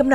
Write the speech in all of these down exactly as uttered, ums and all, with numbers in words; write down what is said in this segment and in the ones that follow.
ก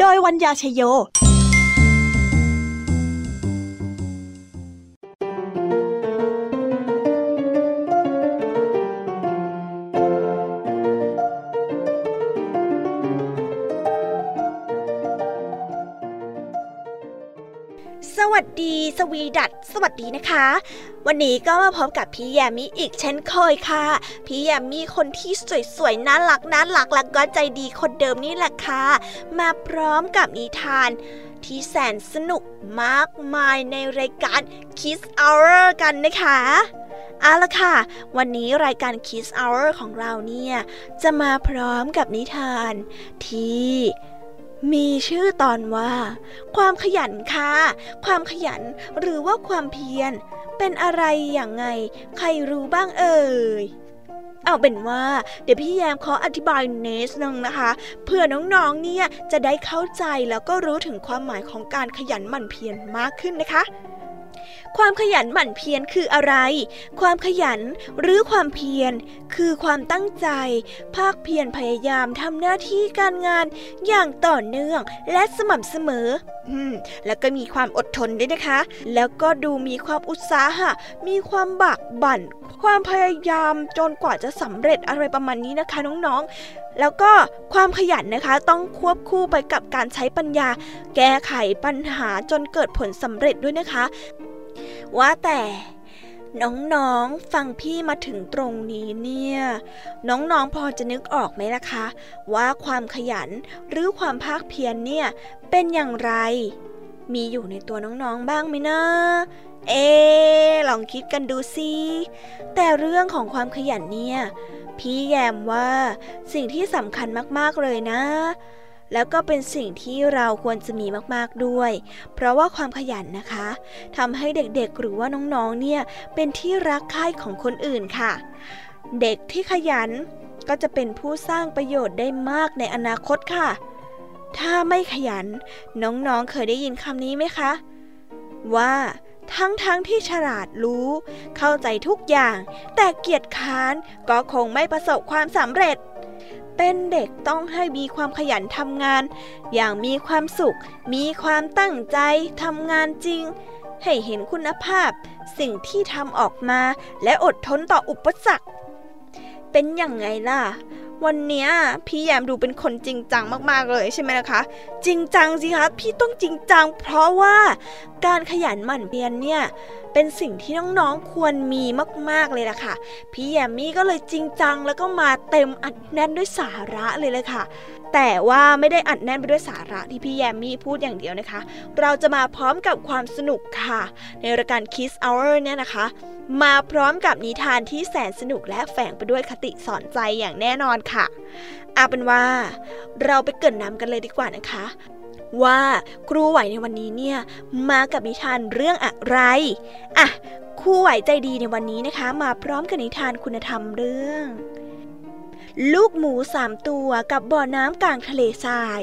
โดยวัญญาชโยสวัสดีสวีดัตสวัสดีนะคะวันนี้ก็มาพร้อมกับพี่แยมมี่อีกเช่นเคยค่ะพี่แยมมี่คนที่สวยๆน่ารักน่ารักและก็ใจดีคนเดิมนี่แหละค่ะมาพร้อมกับนิทานที่แสนสนุกมากมายในรายการ Kiss Hour กันนะคะเอาล่ะค่ะวันนี้รายการ Kiss Hour ของเราเนี่ยจะมาพร้อมกับนิทานที่มีชื่อตอนว่าความขยันค่ะความขยันหรือว่าความเพียรเป็นอะไรอย่างไงใครรู้บ้างเอ่ยเอาเป็นว่าเดี๋ยวพี่แยมขออธิบายเนสนึงนะคะเพื่อน้องๆเนี่ยจะได้เข้าใจแล้วก็รู้ถึงความหมายของการขยันหมั่นเพียรมากขึ้นนะคะความขยันหมั่นเพียรคืออะไรความขยันหรือความเพียรคือความตั้งใจภาคเพียรพยายามทำหน้าที่การงานอย่างต่อเนื่องและสม่ำเสมอแล้วก็มีความอดทนด้วยนะคะแล้วก็ดูมีความอุตสาหะมีความบากบั่นความพยายามจนกว่าจะสำเร็จอะไรประมาณนี้นะคะน้องๆแล้วก็ความขยันนะคะต้องควบคู่ไปกับการใช้ปัญญาแก้ไขปัญหาจนเกิดผลสำเร็จด้วยนะคะว่าแต่น้องๆฟังพี่มาถึงตรงนี้เนี่ยน้องๆพอจะนึกออกไหมล่ะคะว่าความขยันหรือความภาคเพียรเนี่ยเป็นอย่างไรมีอยู่ในตัวน้องๆบ้างไหมนะเอ๊ะลองคิดกันดูสิแต่เรื่องของความขยันเนี่ยพี่แยมว่าสิ่งที่สำคัญมากๆเลยนะแล้วก็เป็นสิ่งที่เราควรจะมีมากๆด้วยเพราะว่าความขยันนะคะทำให้เด็กๆหรือว่าน้องๆเนี่ยเป็นที่รักใคร่ของคนอื่นค่ะเด็กที่ขยันก็จะเป็นผู้สร้างประโยชน์ได้มากในอนาคตค่ะถ้าไม่ขยันน้องๆเคยได้ยินคำนี้ไหมคะว่าทั้งๆที่ฉลาดรู้เข้าใจทุกอย่างแต่เกียจค้านก็คงไม่ประสบความสำเร็จเป็นเด็กต้องให้มีความขยันทำงานอย่างมีความสุขมีความตั้งใจทำงานจริงให้เห็นคุณภาพสิ่งที่ทำออกมาและอดทนต่ออุปสรรคเป็นอย่างไงล่ะวันนี้พี่แยมดูเป็นคนจริงจังมากๆเลยใช่ไหมล่ะคะจริงจังสิคะพี่ต้องจริงจังเพราะว่าการขยันหมั่นเพียรเนี่ยเป็นสิ่งที่น้องๆควรมีมากๆเลยล่ะค่ะพี่แยมมี่ก็เลยจริงจังแล้วก็มาเต็มอัดแน่นด้วยสาระเลยเลยค่ะแต่ว่าไม่ได้อัดแน่นไปด้วยสาระที่พี่แยมมี่พูดอย่างเดียวนะคะเราจะมาพร้อมกับความสนุกค่ะในรายการ Kiss Hour เนี่ยนะคะมาพร้อมกับนิทานที่แสนสนุกและแฝงไปด้วยคติสอนใจอย่างแน่นอนค่ะเอาเป็นว่าเราไปเกริ่นนำกันเลยดีกว่านะคะ ว่าครูไหวในวันนี้เนี่ยมากับนิทานเรื่องอะไรอ่ะครูไหวใจดีในวันนี้นะคะมาพร้อมกับนิทานคุณธรรมเรื่องลูกหมูสามตัวกับบ่อน้ำกลางทะเลทราย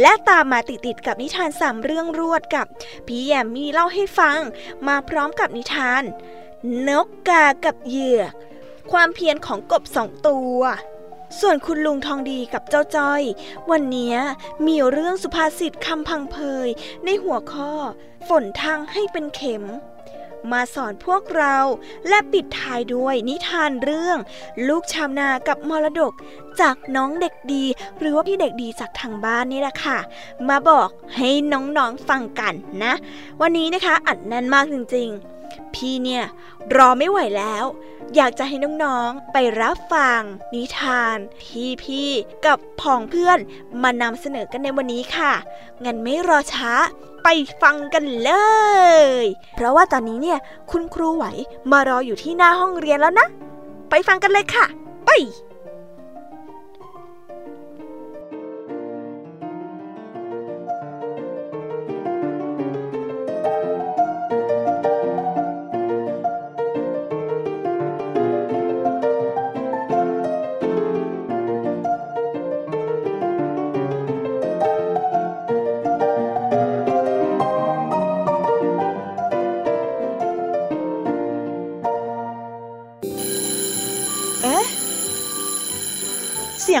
และตามมาติดๆกับนิทานสามเรื่องรวดกับพี่แยมมี่เล่าให้ฟังมาพร้อมกับนิทานนกกากับเหยือกความเพียรของกบสองตัวส่วนคุณลุงทองดีกับเจ้าจ้อยวันนี้มีเรื่องสุภาษิตคำพังเพยในหัวข้อฝนทางให้เป็นเข็มมาสอนพวกเราและปิดท้ายด้วยนิทานเรื่องลูกชาวนากับมรดกจากน้องเด็กดีหรือว่าพี่เด็กดีจากทางบ้านนี่แหละค่ะมาบอกให้น้องๆฟังกันนะวันนี้นะคะอัดแน่นมากจริงๆพี่เนี่ยรอไม่ไหวแล้วอยากจะให้น้องๆไปรับฟังนิทานที่พี่กับพ่องเพื่อนมานำเสนอกันในวันนี้ค่ะงั้นไม่รอช้าไปฟังกันเลยเพราะว่าตอนนี้เนี่ยคุณครูไหวมารออยู่ที่หน้าห้องเรียนแล้วนะไปฟังกันเลยค่ะไปเสี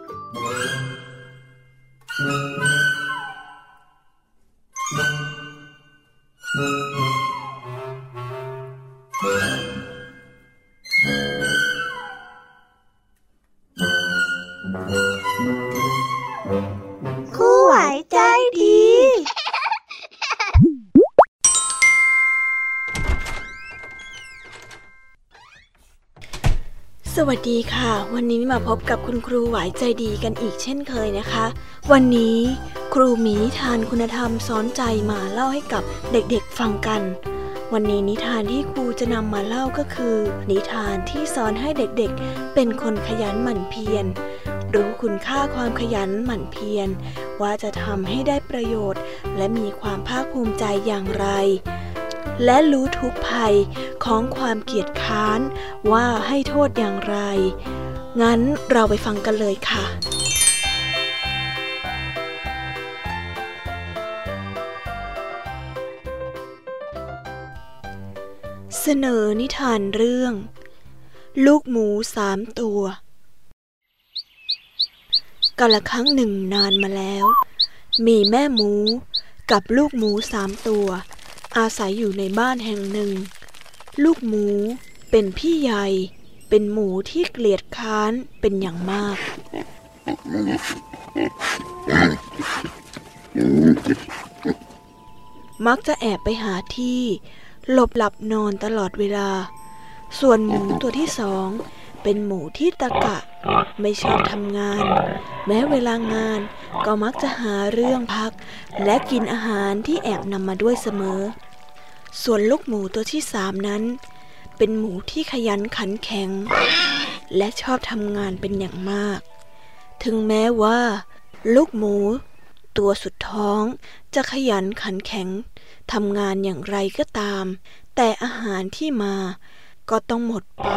ครูไหวใจดีสวัสดีค่ะวันนี้มาพบกับคุณครูไหวใจดีกันอีกเช่นเคยนะคะวันนี้ครูมีนิทานคุณธรรมสอนใจมาเล่าให้กับเด็กๆฟังกันวันนี้นิทานที่ครูจะนำมาเล่าก็คือนิทานที่สอนให้เด็กๆเป็นคนขยันหมั่นเพียรรู้คุณค่าความขยันหมั่นเพียรว่าจะทำให้ได้ประโยชน์และมีความภาคภูมิใจอย่างไรและรู้ทุกภัยของความเกียจค้านว่าให้โทษอย่างไรงั้นเราไปฟังกันเลยค่ะเสนอนิทานเรื่องลูกหมูสามตัวกาลครั้งหนึ่งนานมาแล้วมีแม่หมูกับลูกหมูสามตัวอาศัยอยู่ในบ้านแห่งหนึ่งลูกหมูเป็นพี่ใหญ่เป็นหมูที่เกลียดค้านเป็นอย่างมากมักจะแอบไปหาที่หลบหลับนอนตลอดเวลาส่วนหมูตัวที่สองเป็นหมูที่ตะกะไม่ชอบทำงานแม้เวลางานก็มักจะหาเรื่องพักและกินอาหารที่แอบนำมาด้วยเสมอส่วนลูกหมูตัวที่สามนั้นเป็นหมูที่ขยันขันแข็งและชอบทำงานเป็นอย่างมากถึงแม้ว่าลูกหมูตัวสุดท้องจะขยันขันแข็งทำงานอย่างไรก็ตามแต่อาหารที่มาก็ต้องหมดไป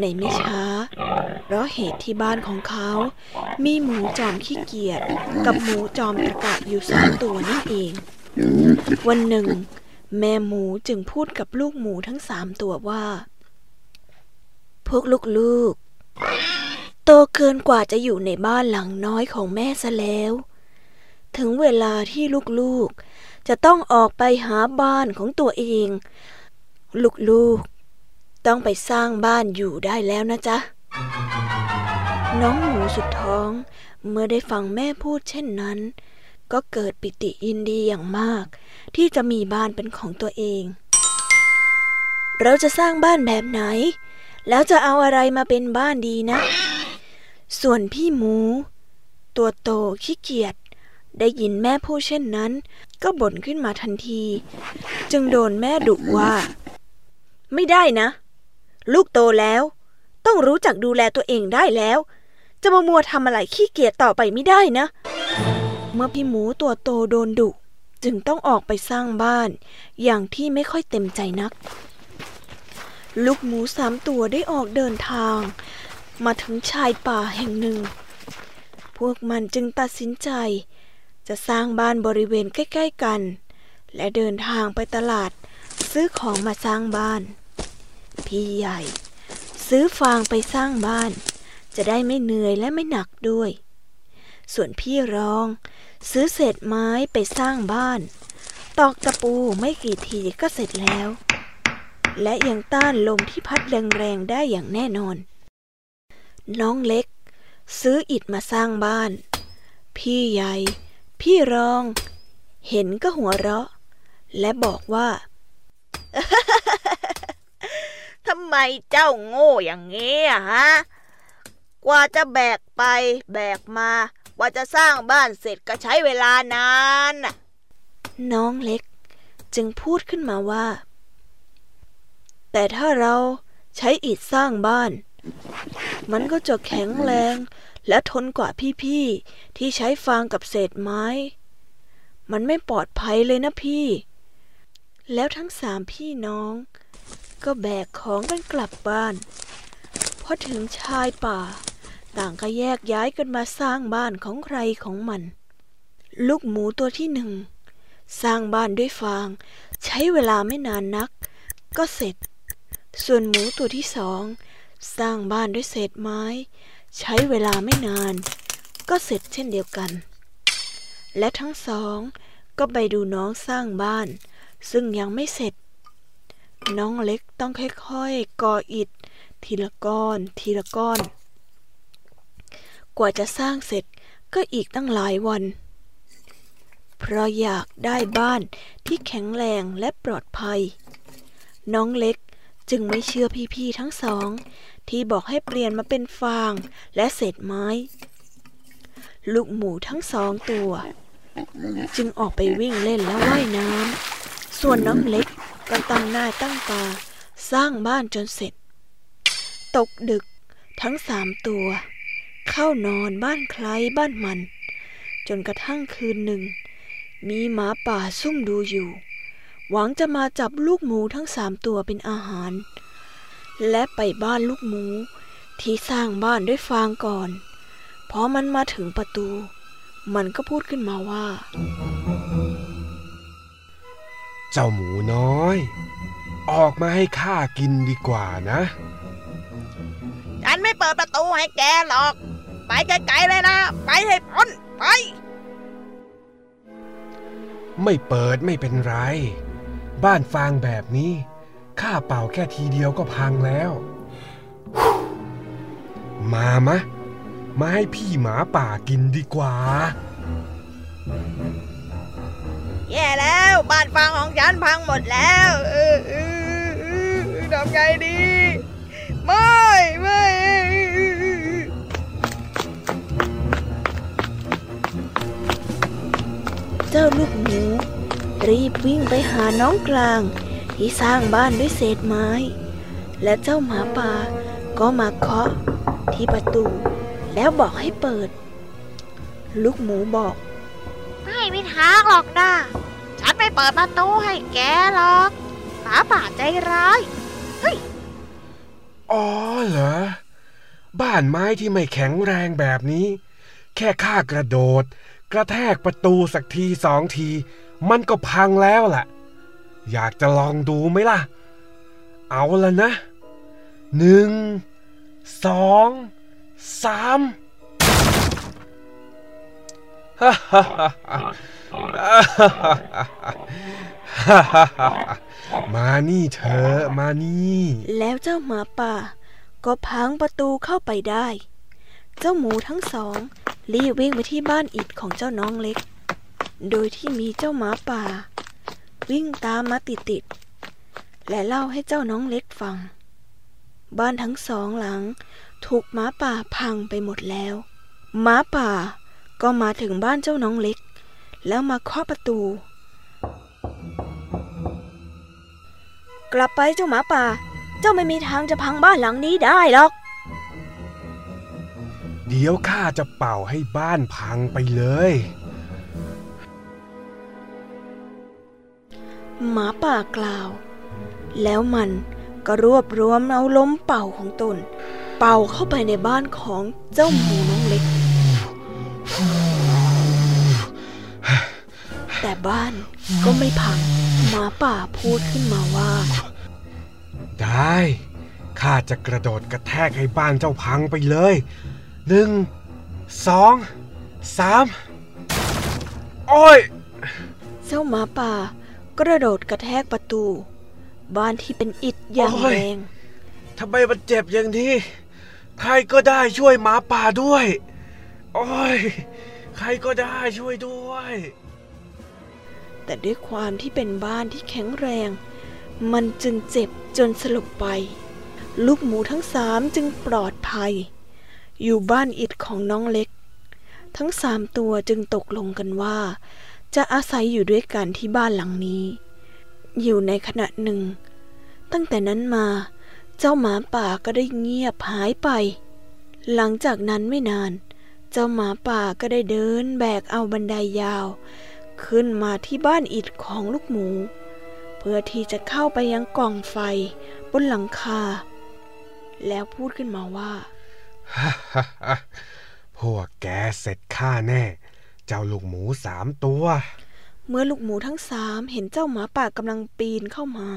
ในไม่ช้าเพราะเหตุที่บ้านของเขามีหมูจอมขี้เกียจกับหมูจอมตะกะอยู่สองตัวนั่นเองวันหนึ่งแม่หมูจึงพูดกับลูกหมูทั้งสามตัวว่าพวกลูกๆโตเกินกว่าจะอยู่ในบ้านหลังน้อยของแม่ซะแล้วถึงเวลาที่ลูกๆจะต้องออกไปหาบ้านของตัวเองลูกๆต้องไปสร้างบ้านอยู่ได้แล้วนะจ๊ะน้องหมูสุดท้องเมื่อได้ฟังแม่พูดเช่นนั้นก็เกิดปิติยินดีอย่างมากที่จะมีบ้านเป็นของตัวเองเราจะสร้างบ้านแบบไหนแล้วจะเอาอะไรมาเป็นบ้านดีนะส่วนพี่หมูตัวโตขี้เกียจได้ยินแม่พูดเช่นนั้นก็บ่นขึ้นมาทันทีจึงโดนแม่ดุว่าไม่ได้นะ ลูกโตแล้วต้องรู้จักดูแลตัวเองได้แล้วจะมามัวทำอะไรขี้เกียจต่อไปไม่ได้นะเมื่อพี่หมูตัวโตโดนดุจึงต้องออกไปสร้างบ้านอย่างที่ไม่ค่อยเต็มใจนักลูกหมูสามตัวได้ออกเดินทางมาถึงชายป่าแห่งหนึ่งพวกมันจึงตัดสินใจจะสร้างบ้านบริเวณใกล้ๆกันและเดินทางไปตลาดซื้อของมาสร้างบ้านพี่ใหญ่ซื้อฟางไปสร้างบ้านจะได้ไม่เหนื่อยและไม่หนักด้วยส่วนพี่รองซื้อเศษไม้ไปสร้างบ้านตอกตะปูไม่กี่ทีก็เสร็จแล้วและยังต้านลมที่พัดแรงๆได้อย่างแน่นอนน้องเล็กซื้ออิฐมาสร้างบ้านพี่ใหญ่พี่รองเห็นก็หัวเราะและบอกว่า ทำไมเจ้าโง่อย่างนี้อะฮะกว่าจะแบกไปแบกมากว่าจะสร้างบ้านเสร็จก็ใช้เวลานานน้องเล็กจึงพูดขึ้นมาว่าแต่ถ้าเราใช้อิฐสร้างบ้านมันก็จะแข็งแรงและทนกว่าพี่ๆที่ใช้ฟางกับเศษไม้มันไม่ปลอดภัยเลยนะพี่แล้วทั้งสามพี่น้องก็แบกของกันกลับบ้านพอถึงชายป่าต่างก็แยกย้ายกันมาสร้างบ้านของใครของมันลูกหมูตัวที่หนึ่งสร้างบ้านด้วยฟางใช้เวลาไม่นานนักก็เสร็จส่วนหมูตัวที่สองสร้างบ้านด้วยเศษไม้ใช้เวลาไม่นานก็เสร็จเช่นเดียวกันและทั้งสองก็ไปดูน้องสร้างบ้านซึ่งยังไม่เสร็จน้องเล็กต้องค่อยๆก่ออิฐทีละก้อนทีละก้อนกว่าจะสร้างเสร็จก็อีกตั้งหลายวันเพราะอยากได้บ้านที่แข็งแรงและปลอดภัยน้องเล็กจึงไม่เชื่อพี่ๆทั้งสองที่บอกให้เปลี่ยนมาเป็นฟางและเศษไม้ลูกหมูทั้งสองตัวจึงออกไปวิ่งเล่นและว่ายน้ำส่วนน้องเล็กก็ตั้งหน้าตั้งตาสร้างบ้านจนเสร็จตกดึกทั้งสามตัวเข้านอนบ้านใครบ้านมันจนกระทั่งคืนหนึ่งมีหมาป่าซุ่มดูอยู่หวังจะมาจับลูกหมูทั้งสามตัวเป็นอาหารและไปบ้านลูกหมูที่สร้างบ้านด้วยฟางก่อนพอมันมาถึงประตูมันก็พูดขึ้นมาว่าเจ้าหมูน้อยออกมาให้ข้ากินดีกว่านะฉันไม่เปิดประตูให้แกหรอกไปไกลๆเลยนะไปให้พ้นไปไม่เปิดไม่เป็นไรบ้านฟางแบบนี้ข้าเป่าแค่ทีเดียวก็พังแล้วมามะมาให้พี่หมาป่ากินดีกว่าแย่แล้วบ้านฟางของฉันพังหมดแล้วเออทำไงดีไม่ไม่เจ้าลูกหมูรีบวิ่งไปหาน้องกลางที่สร้างบ้านด้วยเศษไม้และเจ้าหมาป่าก็มาเคาะที่ประตูแล้วบอกให้เปิดลูกหมูบอกไม่มีทางหรอกนะฉันไม่เปิดประตูให้แกหรอกหมาป่าใจร้ายเฮ้ยอ๋อเหรอบ้านไม้ที่ไม่แข็งแรงแบบนี้แค่ข้ากระโดดกระแทกประตูสักทีสองทีมันก็พังแล้วล่ะอยากจะลองดูไหมล่ะเอาละนะหนึ่งสองสามฮ่าฮ่าฮ่าฮ่าฮ่ามานี่เธอมานี่แล้วเจ้าหมาป่าก็พังประตูเข้าไปได้เจ้าหมูทั้งสองรีบวิ่งไปที่บ้านอิฐของเจ้าน้องเล็กโดยที่มีเจ้าหมาป่าวิ่งตามมาติดๆและเล่าให้เจ้าน้องเล็กฟังบ้านทั้งสองหลังถูกหมาป่าพังไปหมดแล้วหมาป่าก็มาถึงบ้านเจ้าน้องเล็กแล้วมาเคาะประตูกลับไปเจ้าหมาป่า เจ้าไม่มีทางจะพังบ้านหลังนี้ได้หรอกเดี๋ยวข้าจะเป่าให้บ้านพังไปเลยหมาป่ากล่าวแล้วมันก็รวบรวมเอาลมเป่าของตนเป่าเข้าไปในบ้านของเจ้าหมูน้องเล็กแต่บ้านก็ไม่พังหมาป่าพูดขึ้นมาว่าได้ข้าจะกระโดดกระแทกให้บ้านเจ้าพังไปเลยหนึ่งสองสามโอ้ยเจ้าหมาป่ากระโดดกระแทกประตูบ้านที่เป็นอิฐอย่างแรงทำไมมันเจ็บอย่างนี้ใครก็ได้ช่วยหมาป่าด้วยโอ้ยใครก็ได้ช่วยด้วยแต่ด้วยความที่เป็นบ้านที่แข็งแรงมันจึงเจ็บจนสลบไปลูกหมูทั้งสามจึงปลอดภัยอยู่บ้านอิฐของน้องเล็กทั้งสามตัวจึงตกลงกันว่าจะอาศัยอยู่ด้วยกันที่บ้านหลังนี้อยู่ในขณะหนึ่งตั้งแต่นั้นมาเจ้าหมาป่าก็ได้เงียบหายไปหลังจากนั้นไม่นานเจ้าหมาป่าก็ได้เดินแบกเอาบันไดยาวขึ้นมาที่บ้านอิฐของลูกหมูเพื่อที่จะเข้าไปยังกองไฟบนหลังคาแล้วพูดขึ้นมาว่าฮ่าฮ่าฮ่าพวกแกเสร็จข้าแน่เจ้าลูกหมูสามตัวเมื่อลูกหมูทั้งสามเห็นเจ้าหมาป่ากำลังปีนเข้ามา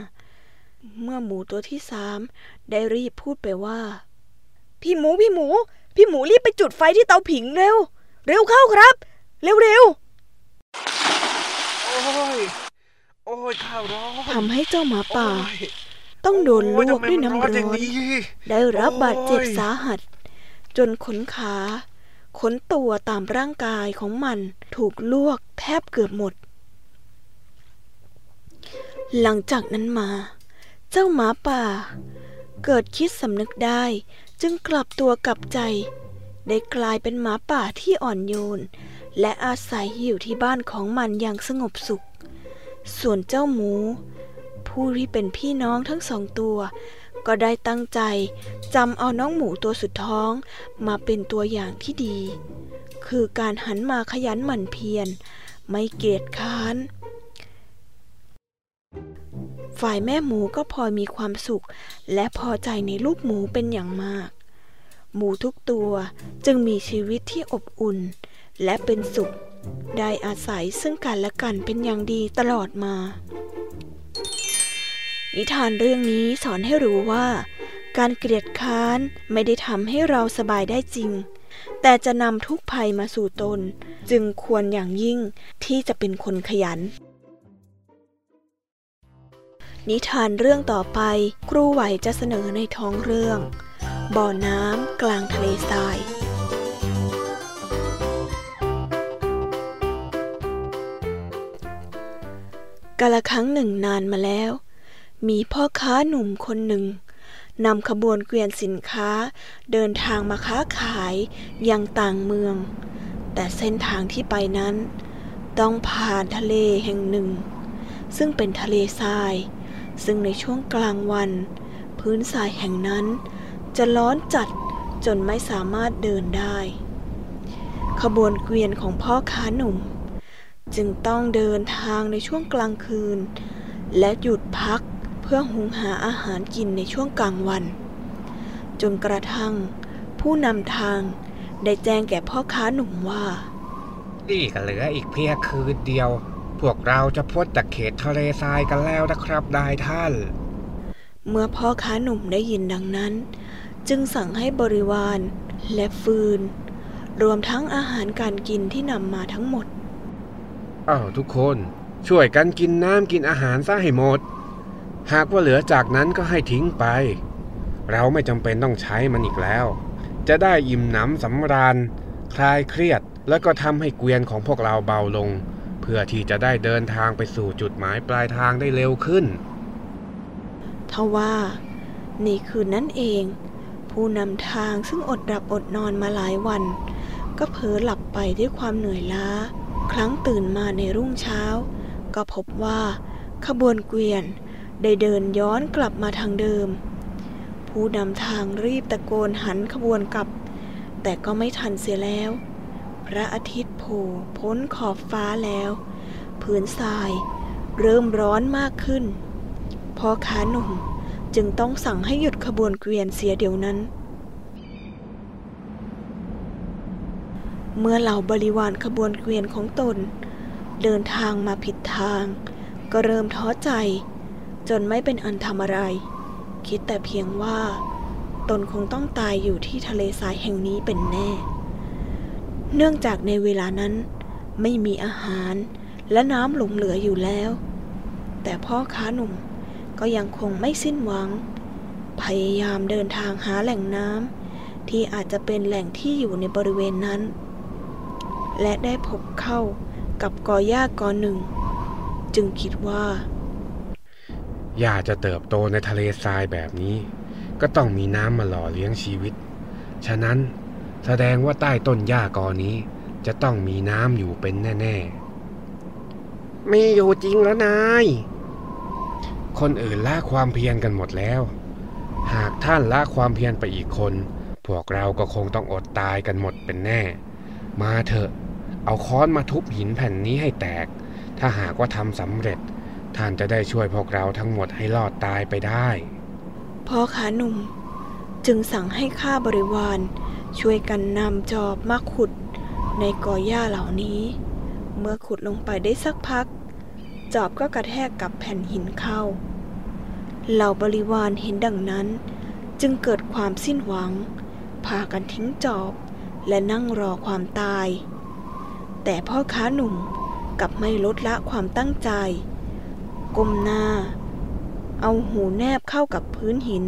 เมื่อหมูตัวที่สามได้รีบพูดไปว่าพี่หมูพี่หมูพี่หมูรีบไปจุดไฟที่เตาผิงเร็วเร็วเข้าครับเร็วเร็วโอ้ยโอ้ยข้าวร้อนทำให้เจ้าหมาป่าต้องโดนลวกด้วยน้ำร้อนได้รับบาดเจ็บสาหัสจนขนขาขนตัวตามร่างกายของมันถูกลวกแทบเกือบหมดหลังจากนั้นมาเจ้าหมาป่าเกิดคิดสำนึกได้จึงกลับตัวกลับใจได้กลายเป็นหมาป่าที่อ่อนโยนและอาศัยอยู่ที่บ้านของมันอย่างสงบสุขส่วนเจ้าหมูผู้ที่เป็นพี่น้องทั้งสองตัวก็ได้ตั้งใจจำเอาน้องหมูตัวสุดท้องมาเป็นตัวอย่างที่ดีคือการหันมาขยันหมั่นเพียรไม่เกียจค้านฝ่ายแม่หมูก็พอมีความสุขและพอใจในลูกหมูเป็นอย่างมากหมูทุกตัวจึงมีชีวิตที่อบอุ่นและเป็นสุขได้อาศัยซึ่งกันและกันเป็นอย่างดีตลอดมานิทานเรื่องนี้สอนให้รู้ว่าการเกลียดค้านไม่ได้ทำให้เราสบายได้จริงแต่จะนำทุกภัยมาสู่ตนจึงควรอย่างยิ่งที่จะเป็นคนขยันนิทานเรื่องต่อไปครูไหวจะเสนอในท้องเรื่องบ่อน้ำกลางทะเลทรายกาลครั้งหนึ่งนานมาแล้วมีพ่อค้าหนุ่มคนหนึ่งนำขบวนเกวียนสินค้าเดินทางมาค้าขายยังต่างเมืองแต่เส้นทางที่ไปนั้นต้องผ่านทะเลแห่งหนึ่งซึ่งเป็นทะเลทรายซึ่งในช่วงกลางวันพื้นทรายแห่งนั้นจะร้อนจัดจนไม่สามารถเดินได้ขบวนเกวียนของพ่อค้าหนุ่มจึงต้องเดินทางในช่วงกลางคืนและหยุดพักเพื่อหุงหาอาหารกินในช่วงกลางวันจนกระทั่งผู้นำทางได้แจ้งแก่พ่อค้าหนุ่มว่านี่ก็เหลืออีกเพียงคืนเดียวพวกเราจะพ้นจากเขตทะเลทรายกันแล้วนะครับนายท่านเมื่อพ่อค้าหนุ่มได้ยินดังนั้นจึงสั่งให้บริวารและฟืนรวมทั้งอาหารการกินที่นำมาทั้งหมดอ้าวทุกคนช่วยกันกินน้ำกินอาหารซะให้หมดหากว่าเหลือจากนั้นก็ให้ทิ้งไปเราไม่จำเป็นต้องใช้มันอีกแล้วจะได้อิ่มหนำสำราญคลายเครียดแล้วก็ทำให้เกวียนของพวกเราเบาลงเพื่อที่จะได้เดินทางไปสู่จุดหมายปลายทางได้เร็วขึ้นทว่าในคืนนั้นเองผู้นำทางซึ่งอดหลับอดนอนมาหลายวันก็เผลอหลับไปด้วยความเหนื่อยล้าครั้งตื่นมาในรุ่งเช้าก็พบว่าขบวนเกวียนได้เดินย้อนกลับมาทางเดิม ผู้นำทางรีบตะโกนหันขบวนกลับแต่ก็ไม่ทันเสียแล้วพระอาทิตย์โผล่พ้นขอบฟ้าแล้วผืนทรายเริ่มร้อนมากขึ้นพ่อค้าหนุ่มจึงต้องสั่งให้หยุดขบวนเกวียนเสียเดี๋ยวนั้นเมื่อเหล่าบริวารขบวนเกวียนของตนเดินทางมาผิดทางก็เริ่มท้อใจจนไม่เป็นอันทำอะไรคิดแต่เพียงว่าตนคงต้องตายอยู่ที่ทะเลทรายแห่งนี้เป็นแน่เนื่องจากในเวลานั้นไม่มีอาหารและน้ำหลงเหลืออยู่แล้วแต่พ่อค้าหนุ่มก็ยังคงไม่สิ้นหวังพยายามเดินทางหาแหล่งน้ำที่อาจจะเป็นแหล่งที่อยู่ในบริเวณนั้นและได้พบเข้ากับกอหญ้ากอหนึ่งจึงคิดว่าหญ้าจะเติบโตในทะเลทรายแบบนี้ก็ต้องมีน้ำมาหล่อเลี้ยงชีวิตฉะนั้นแสดงว่าใต้ต้นหญ้ากอนี้จะต้องมีน้ำอยู่เป็นแน่ๆมีอยู่จริงแล้วนายคนอื่นละความเพียรกันหมดแล้วหากท่านละความเพียรไปอีกคนพวกเราก็คงต้องอดตายกันหมดเป็นแน่มาเถอะเอาค้อนมาทุบหินแผ่นนี้ให้แตกถ้าหากว่าทำสำเร็จท่านจะได้ช่วยพวกเราทั้งหมดให้รอดตายไปได้พ่อค้าหนุ่มจึงสั่งให้ข้าบริวารช่วยกันนำจอบมาขุดในกอหญ้าเหล่านี้เมื่อขุดลงไปได้สักพักจอบก็กระแทกกับแผ่นหินเข้าเหล่าบริวารเห็นดังนั้นจึงเกิดความสิ้นหวังพากันทิ้งจอบและนั่งรอความตายแต่พ่อค้าหนุ่มกลับไม่ลดละความตั้งใจก้มหน้าเอาหูแนบเข้ากับพื้นหิน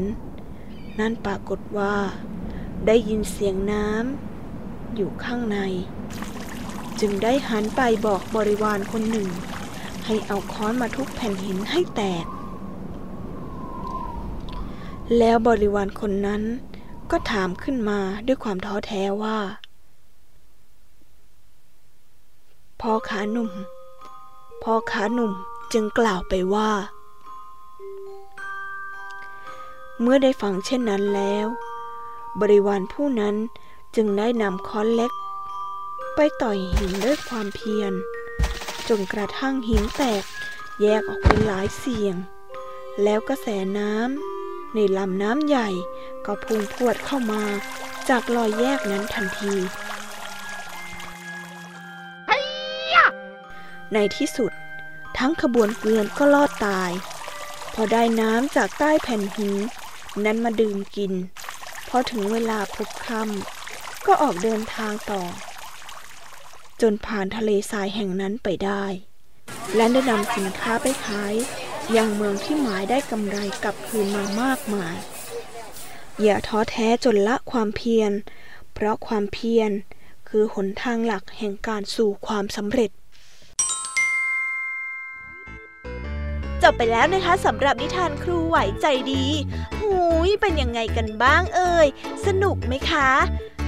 นั่นปรากฏว่าได้ยินเสียงน้ำอยู่ข้างในจึงได้หันไปบอกบริวารคนหนึ่งให้เอาค้อนมาทุบแผ่นหินให้แตกแล้วบริวารคนนั้นก็ถามขึ้นมาด้วยความท้อแท้ว่าพ่อค้าหนุ่มพ่อค้าหนุ่มจึงกล่าวไปว่าเมื่อได้ฟังเช่นนั้นแล้วบริวารผู้นั้นจึงได้นำค้อนเล็กไปต่อยหินด้วยความเพียรจนกระทั่งหินแตกแยกออกเป็นหลายเสียงแล้วกระแสน้ำในลำน้ำใหญ่ก็พุ่งพรวดเข้ามาจากรอยแยกนั้นทันทีในที่สุดทั้งขบวนเกวียนก็รอดตายพอได้น้ำจากใต้แผ่นหินนั้นมาดื่มกินพอถึงเวลาพบค่ำก็ออกเดินทางต่อจนผ่านทะเลทรายแห่งนั้นไปได้และได้นำสินค้าไปขายยังเมืองที่หมายได้กำไรกลับคืนมามากมายอย่าท้อแท้จนละความเพียรเพราะความเพียรคือหนทางหลักแห่งการสู่ความสำเร็จจบไปแล้วนะคะสำหรับนิทานครูไหวใจดีหูยเป็นยังไงกันบ้างเอ่ยสนุกไหมคะ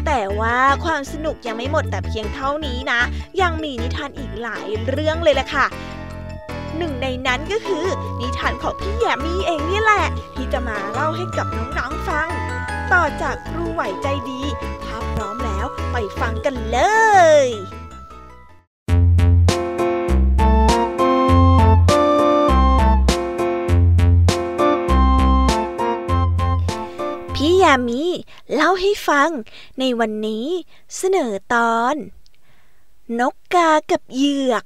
แต่ว่าความสนุกยังไม่หมดแต่เพียงเท่านี้นะยังมีนิทานอีกหลายเรื่องเลยล่ะค่ะหนึ่งในนั้นก็คือนิทานของพี่แยมมี่เองนี่แหละที่จะมาเล่าให้กับน้องๆฟังต่อจากครูไหวใจดีถ้าพร้อมแล้วไปฟังกันเลยพี่ยามีเล่าให้ฟังในวันนี้เสนอตอนนกกากับเหยือก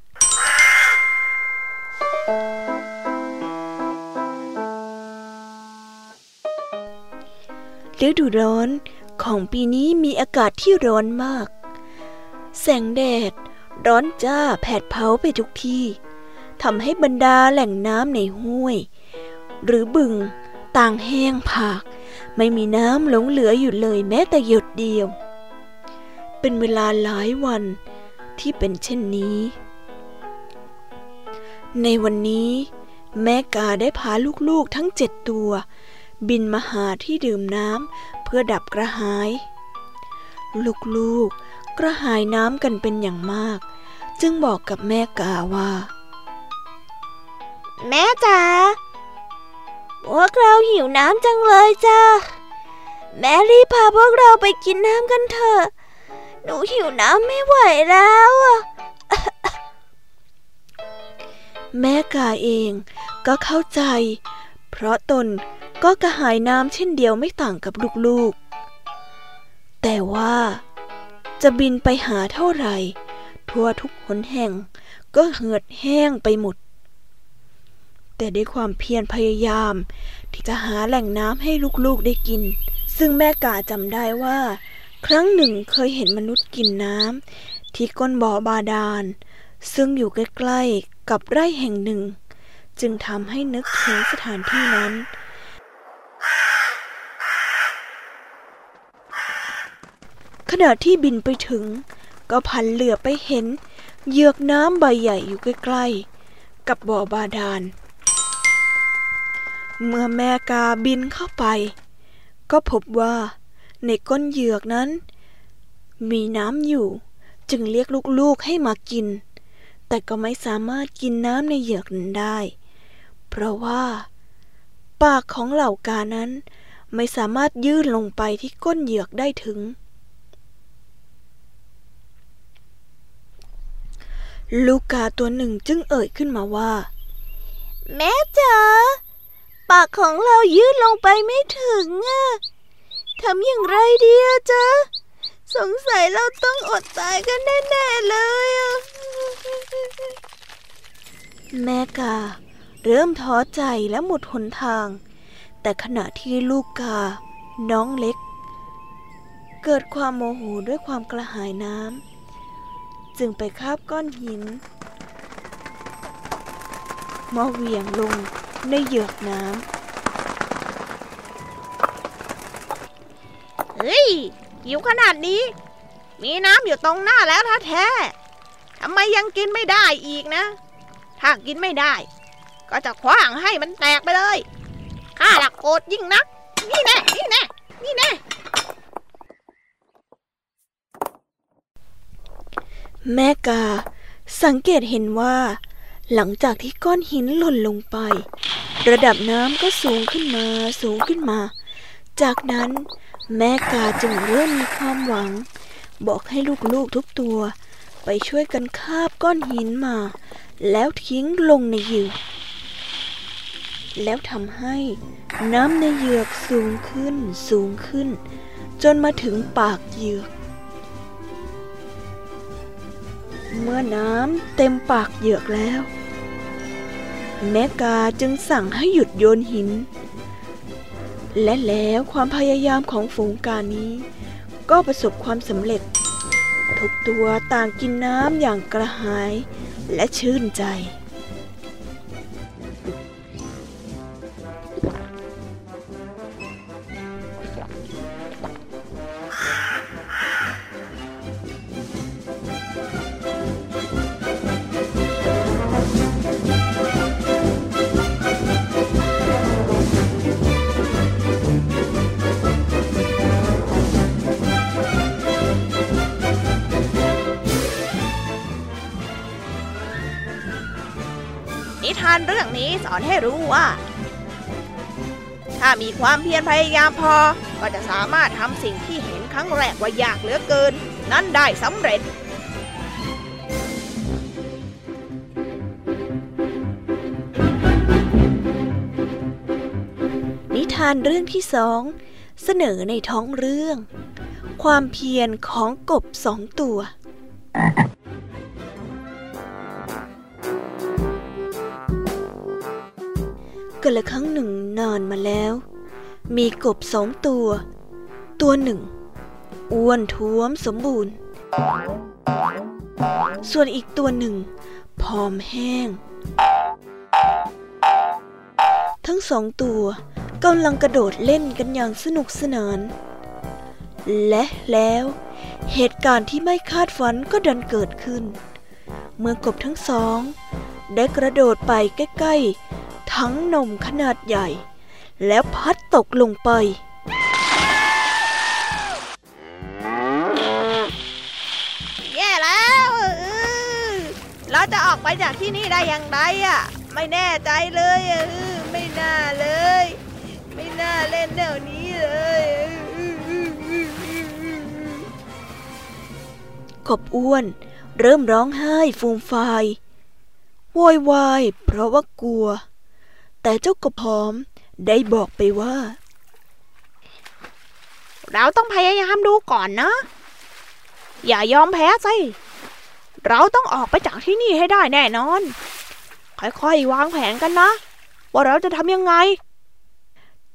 ฤดูร้อนของปีนี้มีอากาศที่ร้อนมากแสงแดดร้อนจ้าแผดเผาไปทุกที่ทำให้บรรดาแหล่งน้ำในห้วยหรือบึงต่างแห้งผากไม่มีน้ำหลงเหลืออยู่เลยแม้แต่หยดเดียวเป็นเวลาหลายวันที่เป็นเช่นนี้ในวันนี้แม่กาได้พาลูกๆทั้งเจ็ดตัวบินมาหาที่ดื่มน้ำเพื่อดับกระหายลูกๆกระหายน้ำกันเป็นอย่างมากจึงบอกกับแม่กาว่าแม่จ๋าพวกเราหิวน้ำจังเลยจ้ะ แมรี่พาพวกเราไปกินน้ำกันเถอะหนูหิวน้ำไม่ไหวแล้วอะแม่กาเองก็เข้าใจเพราะตนก็กระหายน้ำเช่นเดียวไม่ต่างกับลูกๆแต่ว่าจะบินไปหาเท่าไหร่ทั่วทุกหนแห่งก็เหือดแห้งไปหมดแต่ด้วยความเพียรพยายามที่จะหาแหล่งน้ำให้ลูกๆได้กินซึ่งแม่กาจำได้ว่าครั้งหนึ่งเคยเห็นมนุษย์กินน้ำที่ก้นบ่อบาดาลซึ่งอยู่ใกล้ๆกับไร่แห่งหนึ่งจึงทำให้นึกถึงสถานที่นั้นขณะที่บินไปถึงก็พันเหลือไปเห็นเหยือกน้ำใบใหญ่อยู่ใกล้ๆกับบ่อบาดาลเมื่อแม่กาบินเข้าไปก็พบว่าในก้นเหยือกนั้นมีน้ำอยู่จึงเรียกลูกๆให้มากินแต่ก็ไม่สามารถกินน้ำในเหยือกนั้นได้เพราะว่าปากของเหล่ากานั้นไม่สามารถยื่นลงไปที่ก้นเหยือกได้ถึงลูกกาตัวหนึ่งจึงเอ่ยขึ้นมาว่าแม่จ๋าปากของเรายื่นลงไปไม่ถึงอะทำอย่างไรดีอะจ๊ะสงสัยเราต้องอดตายกันแน่ๆเลยอะแม่กาเริ่มท้อใจและหมดหนทางแต่ขณะที่ลูกกาน้องเล็กเกิดความโมโหด้วยความกระหายน้ำจึงไปคาบก้อนหินมาเหวี่ยงลงในเหยือกน้ำเฮ้ยหิวขนาดนี้มีน้ำอยู่ตรงหน้าแล้วแท้ๆทำไมยังกินไม่ได้อีกนะถ้ากินไม่ได้ก็จะขว้างให้มันแตกไปเลยข้าละโกรธยิ่งนักนี่แน่นี่แน่นี่แน่แม่กาสังเกตเห็นว่าหลังจากที่ก้อนหินหล่นลงไประดับน้ำก็สูงขึ้นมาสูงขึ้นมาจากนั้นแม่กาจึงเริ่มมีความหวังบอกให้ลูกๆทุกตัวไปช่วยกันคาบก้อนหินมาแล้วทิ้งลงในเหยือกแล้วทำให้น้ำในเหยือกสูงขึ้นสูงขึ้นจนมาถึงปากเหยือกเมื่อน้ำเต็มปากเหยือกแล้วแม่กาจึงสั่งให้หยุดโยนหินและแล้วความพยายามของฝูงกานี้ก็ประสบความสำเร็จทุกตัวต่างกินน้ำอย่างกระหายและชื่นใจเรื่องนี้สอนให้รู้ว่าถ้ามีความเพียรพยายามพอก็จะสามารถทำสิ่งที่เห็นครั้งแรกว่ายากเหลือเกินนั้นได้สำเร็จนิทานเรื่องที่สองเสนอในท้องเรื่องความเพียรของกบสองตัวกาลครั้งหนึ่งนานมาแล้วมีกบสองตัวตัวหนึ่งอ้วนท้วมสมบูรณ์ส่วนอีกตัวหนึ่งผอมแห้งทั้งสองตัวกำลังกระโดดเล่นกันอย่างสนุกสนานและแล้วเหตุการณ์ที่ไม่คาดฝันก็ดันเกิดขึ้นเมื่อกบทั้งสองได้กระโดดไปใกล้ๆทั้งนมขนาดใหญ่แล้วพัดตกลงไปแย่แล้วเราจะออกไปจากที่นี่ได้อย่างไรอ่ะไม่แน่ใจเลยไม่น่าเลยไม่น่าเล่นแนวนี้เลย ขบอ้วนเริ่มร้องไห้ฟูมฟายโวยวายเพราะว่ากลัวแต่เจ้ากบหอมได้บอกไปว่าเราต้องพยายามดูก่อนนะอย่ายอมแพ้สิเราต้องออกไปจากที่นี่ให้ได้แน่นอนค่อยๆวางแผนกันนะว่าเราจะทำยังไง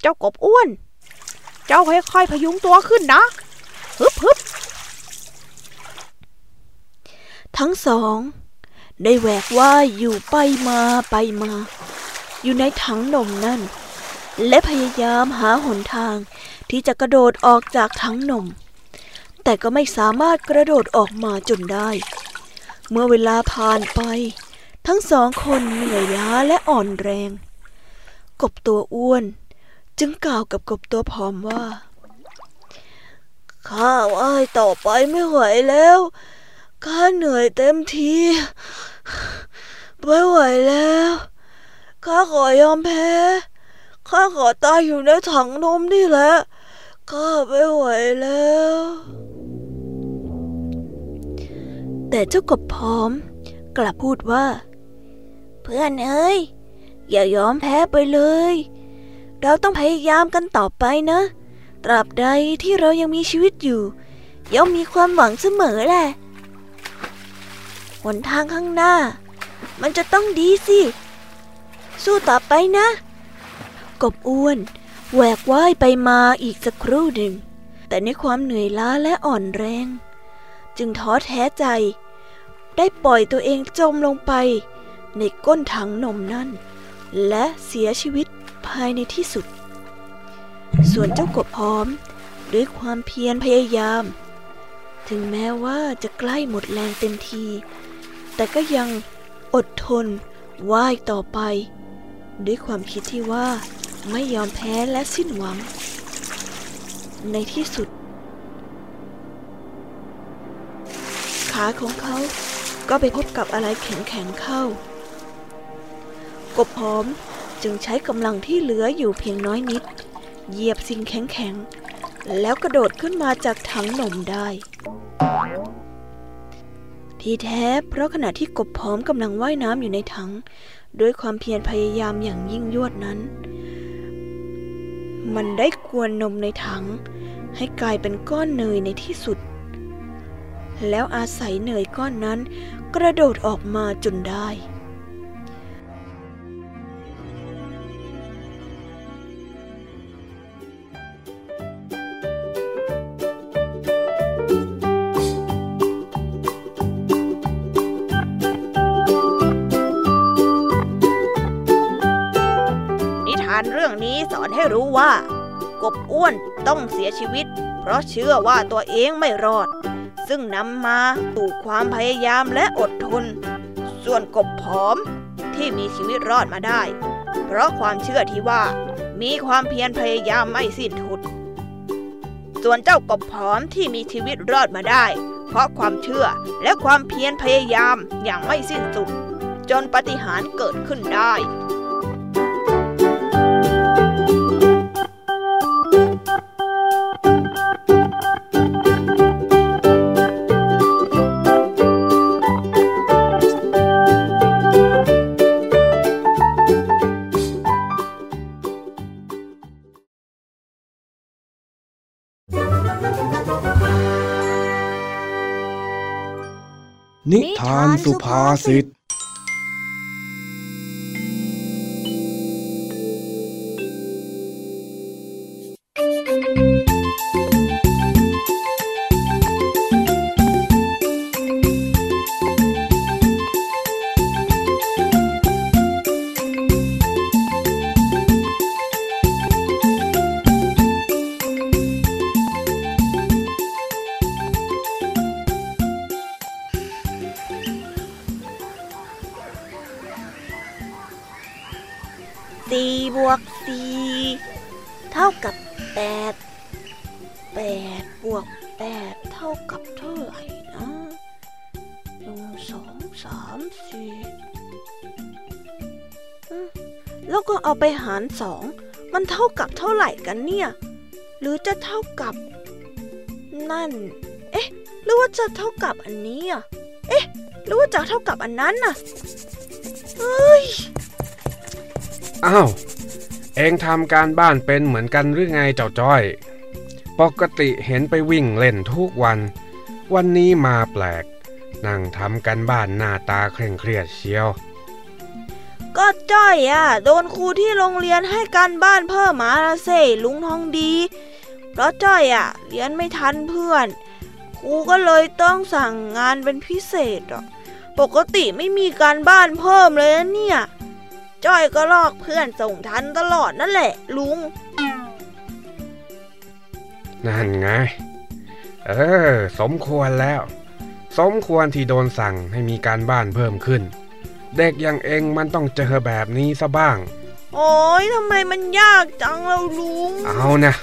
เจ้ากบอ้วนเจ้าค่อยๆพยุงตัวขึ้นนะฮึบฮึบทั้งสองได้แหวกว่ายอยู่ไปมาไปมาอยู่ในถังนมนั่นและพยายามหาหนทางที่จะกระโดดออกจากถังนมแต่ก็ไม่สามารถกระโดดออกมาจนได้เมื่อเวลาผ่านไปทั้งสองคนเหนื่อยล้าและอ่อนแรงกบตัวอ้วนจึงกล่าวกับกบตัวผอมว่าข้าว่ายต่อไปไม่ไหวแล้วข้าเหนื่อยเต็มทีไม่ไหวแล้วข้าขอยอมแพ้ข้าขอตายอยู่ในถังนมนี่แหละข้าไม่ไหวแล้วแต่เจ้ากบผอมกลับพูดว่าเพื่อนเอ้ยอย่ายอมแพ้ไปเลยเราต้องพยายามกันต่อไปนะตราบใดที่เรายังมีชีวิตอยู่ย่อมมีความหวังเสมอแหละหนทางข้างหน้ามันจะต้องดีสิสู้ต่อไปนะกบอ้วนแหวกว่ายไปมาอีกสักครู่หนึ่งแต่ในความเหนื่อยล้าและอ่อนแรงจึงท้อแท้ใจได้ปล่อยตัวเองจมลงไปในก้นถังนมนั่นและเสียชีวิตภายในที่สุดส่วนเจ้ากบหอมด้วยความเพียรพยายามถึงแม้ว่าจะใกล้หมดแรงเต็มทีแต่ก็ยังอดทนว่ายต่อไปด้วยความคิดที่ว่าไม่ยอมแพ้และสิ้นหวังในที่สุดขาของเขาก็ไปพบกับอะไรแข็งๆเข้ากบหอมจึงใช้กำลังที่เหลืออยู่เพียงน้อยนิดเหยียบสิ่งแข็งๆแล้วกระโดดขึ้นมาจากถังนมได้ที่แท้เพราะขณะที่กบหอมกำลังว่ายน้ำอยู่ในถังด้วยความเพียรพยายามอย่างยิ่งยวดนั้นมันได้กวนนมในถังให้กลายเป็นก้อนเนยในที่สุดแล้วอาศัยเนยก้อนนั้นกระโดดออกมาจนได้เรื่องนี้สอนให้รู้ว่ากบอ้วนต้องเสียชีวิตเพราะเชื่อว่าตัวเองไม่รอดซึ่งนำมาสู่ความพยายามและอดทนส่วนกบผอมที่มีชีวิตรอดมาได้เพราะความเชื่อที่ว่ามีความเพียรพยายามไม่สิ้นสุดส่วนเจ้ากบผอมที่มีชีวิตรอดมาได้เพราะความเชื่อและความเพียรพยายามอย่างไม่สิ้นสุดจนปาฏิหาริย์เกิดขึ้นได้นิทานสุภาษิตแล้วก็เอาไปหารสองมันเท่ากับเท่าไหร่กันเนี่ยหรือจะเท่ากับนั่นเอ๊ะ รือว่าจะเท่ากับอันนี้อ่ะเอ๊ะหรือว่าจะเท่ากับอันนั้นน่ะเอ้ยอ้าวเองทำการบ้านเป็นเหมือนกันหรือไงเจ้าจ้อยปกติเห็นไปวิ่งเล่นทุกวันวันนี้มาแปลกนั่งทำการบ้านหน้าตาเคร่งเครียดเชียวก็จ้อยอ่ะโดนครูที่โรงเรียนให้การบ้านเพิ่มมาละเซ่ลุงทองดีเพราะจ้อยอ่ะเรียนไม่ทันเพื่อนครูก็เลยต้องสั่งงานเป็นพิเศษอ่ะปกติไม่มีการบ้านเพิ่มเลยนะเนี่ยจ้อยก็ลอกเพื่อนส่งทันตลอดนั่นแหละลุงนั่นไงเออสมควรแล้วสมควรที่โดนสั่งให้มีการบ้านเพิ่มขึ้นเด็กอย่างเองมันต้องเจอแบบนี้ซะบ้างโอ้ยทำไมมันยากจังเราลุงเอานะ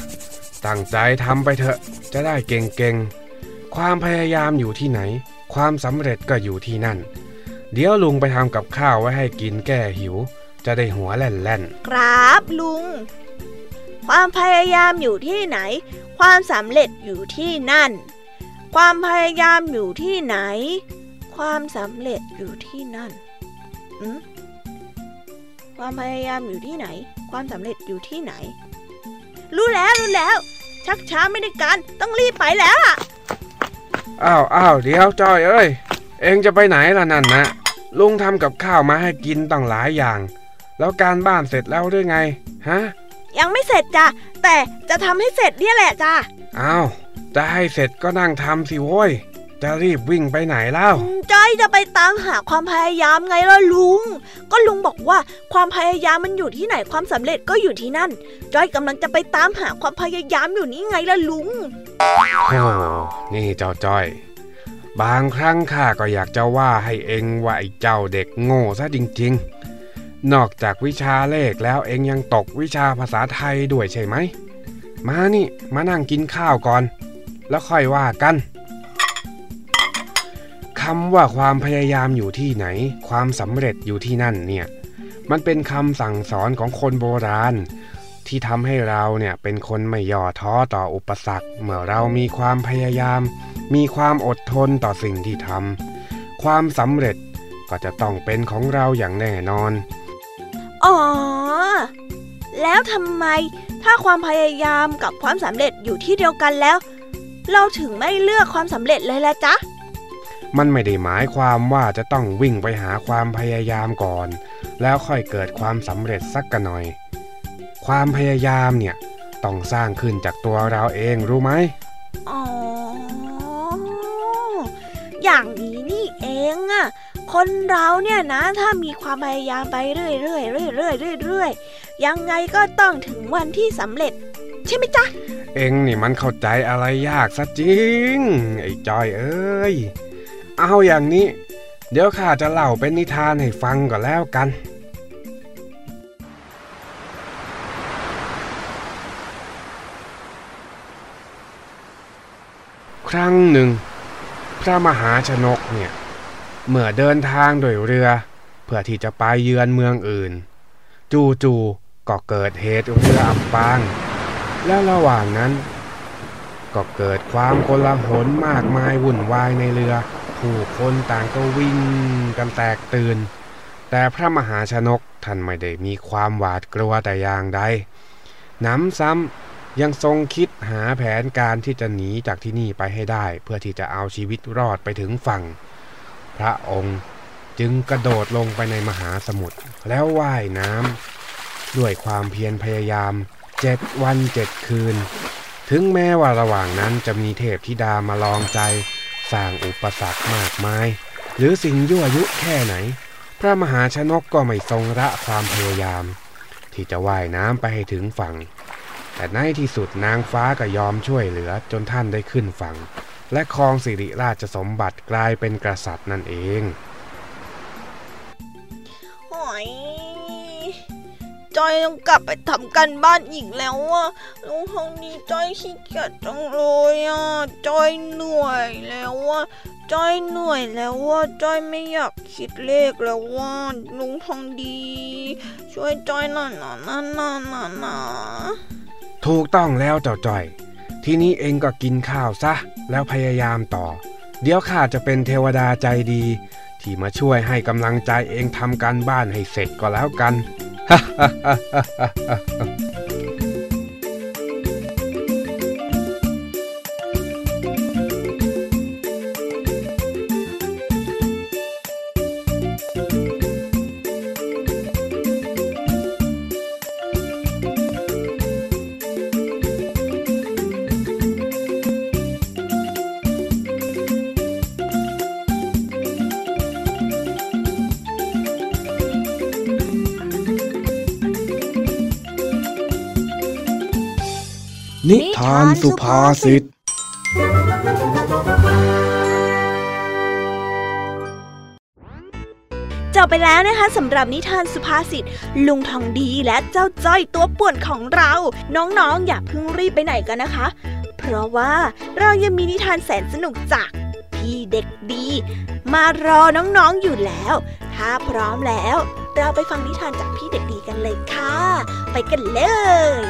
ตั้งใจทำไปเถอะจะได้เก่งๆความพยายามอยู่ที่ไหนความสำเร็จก็อยู่ที่นั่นเดี๋ยวลุงไปทำกับข้าวไว้ให้กินแก้หิวจะได้หัวแล่นๆครับลุงความพยายามอยู่ที่ไหนความสำเร็จอยู่ที่นั่นความพยายามอยู่ที่ไหนความสำเร็จอยู่ที่นั่นอืมความพยายามอยู่ที่ไหนความสำเร็จอยู่ที่ไหนรู้แล้วรู้แล้วชักช้าไม่ได้การต้องรีบไปแล้วอ่ะอ้าวอ้าวเดี๋ยวจ้อยเอ้ยเองจะไปไหนล่ะนั่นนะลุงทำกับข้าวมาให้กินตั้งหลายอย่างแล้วการบ้านเสร็จแล้วหรือไงฮะยังไม่เสร็จจ้ะแต่จะทำให้เสร็จเนี่ยแหละจ้ะอ้าวจะให้เสร็จก็นั่งทำสิโว้ยจะรีบวิ่งไปไหนเล่าจ้อยจะไปตามหาความพยายามไงล่ะลุงก็ลุงบอกว่าความพยายามมันอยู่ที่ไหนความสำเร็จก็อยู่ที่นั่นจ้อยกำลังจะไปตามหาความพยายามอยู่นี่ไงล่ะลุงนี่เจ้าจ้อยบางครั้งข้าก็อยากจะว่าให้เองว่าไอ้เจ้าเด็กโง่ซะจริงๆนอกจากวิชาเลขแล้วเองยังตกวิชาภาษาไทยด้วยใช่ไหมมานี่มานั่งกินข้าวก่อนแล้วค่อยว่ากันคำว่าความพยายามอยู่ที่ไหนความสำเร็จอยู่ที่นั่นเนี่ยมันเป็นคำสั่งสอนของคนโบราณที่ทำให้เราเนี่ยเป็นคนไม่ย่อท้อต่ออุปสรรคเมื่อเรามีความพยายามมีความอดทนต่อสิ่งที่ทำความสำเร็จก็จะต้องเป็นของเราอย่างแน่นอนอ๋อแล้วทำไมถ้าความพยายามกับความสำเร็จอยู่ที่เดียวกันแล้วเราถึงไม่เลือกความสำเร็จเลยล่ะจ๊ะมันไม่ได้หมายความว่าจะต้องวิ่งไปหาความพยายามก่อนแล้วค่อยเกิดความสำเร็จสักกะหน่อยความพยายามเนี่ยต้องสร้างขึ้นจากตัวเราเองรู้ไหมอ๋ออย่างนี้นี่เองอะคนเราเนี่ยนะถ้ามีความพยายามไปเรื่อยๆเรื่อยๆเรื่อยๆยังไงก็ต้องถึงวันที่สำเร็จใช่ไหมจ๊ะเองนี่มันเข้าใจอะไรยากซะจริงไอ้จอยเอ้ยเอาอย่างนี้เดี๋ยวข้าจะเล่าเป็นนิทานให้ฟังก็แล้วกันครั้งหนึ่งพระมหาชนกเนี่ยเมื่อเดินทางโดยเรือเพื่อที่จะไปเยือนเมืองอื่นจู่ๆก็เกิดเหตุเรืออับปางและระหว่างนั้นก็เกิดความโกลาหลมากมายวุ่นวายในเรือผู้คนต่างก็วิ่งกันแตกตื่นแต่พระมหาชนกท่านไม่ได้มีความหวาดกลัวแต่อย่างใดหนำซ้ำยังทรงคิดหาแผนการที่จะหนีจากที่นี่ไปให้ได้เพื่อที่จะเอาชีวิตรอดไปถึงฝั่งพระองค์จึงกระโดดลงไปในมหาสมุทรแล้วว่ายน้ำด้วยความเพียรพยายามเจ็ดวันเจ็ดคืนถึงแม้ว่าระหว่างนั้นจะมีเทพธิดามาลองใจสร้างอุปสรรคมากมายหรือสิ่งยั่วยุแค่ไหนพระมหาชนกก็ไม่ทรงละความพยายามที่จะว่ายน้ำไปให้ถึงฝั่งแต่ในที่สุดนางฟ้าก็ยอมช่วยเหลือจนท่านได้ขึ้นฝั่งและครองสิริราชสมบัติกลายเป็นกษัตริย์นั่นเองโอ้ยจอยต้องกลับไปทำการบ้านอีกแล้วอ่ะลุงทองดีจอยขี้เกียจจังเลยอ่ะจอยเหนื่อยแล้วอ่ะจอยเหนื่อยแล้วอ่ะจอยไม่อยากคิดเลขแล้วอ่ะลุงทองดีช่วยจอยหน่อยนะนะนะนะนะถูกต้องแล้วเจ้าจอย ทีนี้เองก็กินข้าวซะแล้วพยายามต่อเดี๋ยวข้าจะเป็นเทวดาใจดีที่มาช่วยให้กำลังใจเองทำการบ้านให้เสร็จก็แล้วกันฮ่าฮ่าฮ่าฮ่านิทานสุภาษิตจบไปแล้วนะคะสำหรับนิทานสุภาษิตลุงทองดีและเจ้าจ้อยตัวป่วนของเราน้องๆอย่าเพิ่งรีบไปไหนกันนะคะเพราะว่าเรายังมีนิทานแสนสนุกจากพี่เด็กดีมารอน้องๆอยู่แล้วถ้าพร้อมแล้วเราไปฟังนิทานจากพี่เด็กดีกันเลยค่ะไปกันเลย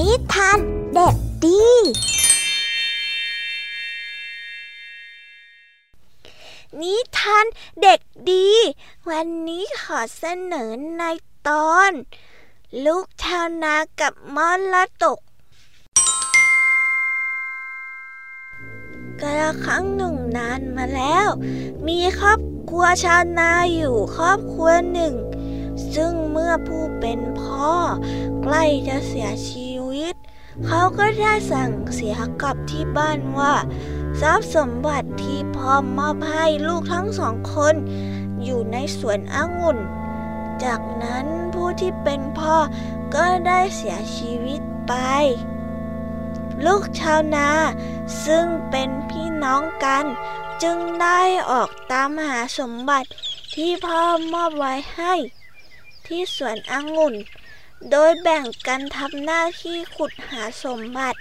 นิทานเด็กดีนิทานเด็กดีวันนี้ขอเสนอในตอนลูกชาวนากับมรดกกระครั้งหนึ่งนานมาแล้วมีครอบครัวชาวนาอยู่ครอบครัวหนึ่งซึ่งเมื่อผู้เป็นพ่อใกล้จะเสียชีวิตเขาก็ได้สั่งเสียกับที่บ้านว่าทรัพย์สมบัติที่พ่อมอบให้ลูกทั้งสองคนอยู่ในสวนองุ่นจากนั้นผู้ที่เป็นพ่อก็ได้เสียชีวิตไปลูกชาวนาซึ่งเป็นพี่น้องกันจึงได้ออกตามหาสมบัติที่พ่อมอบไว้ให้ที่สวนองุ่นโดยแบ่งกันทำหน้าที่ขุดหาสมบัติ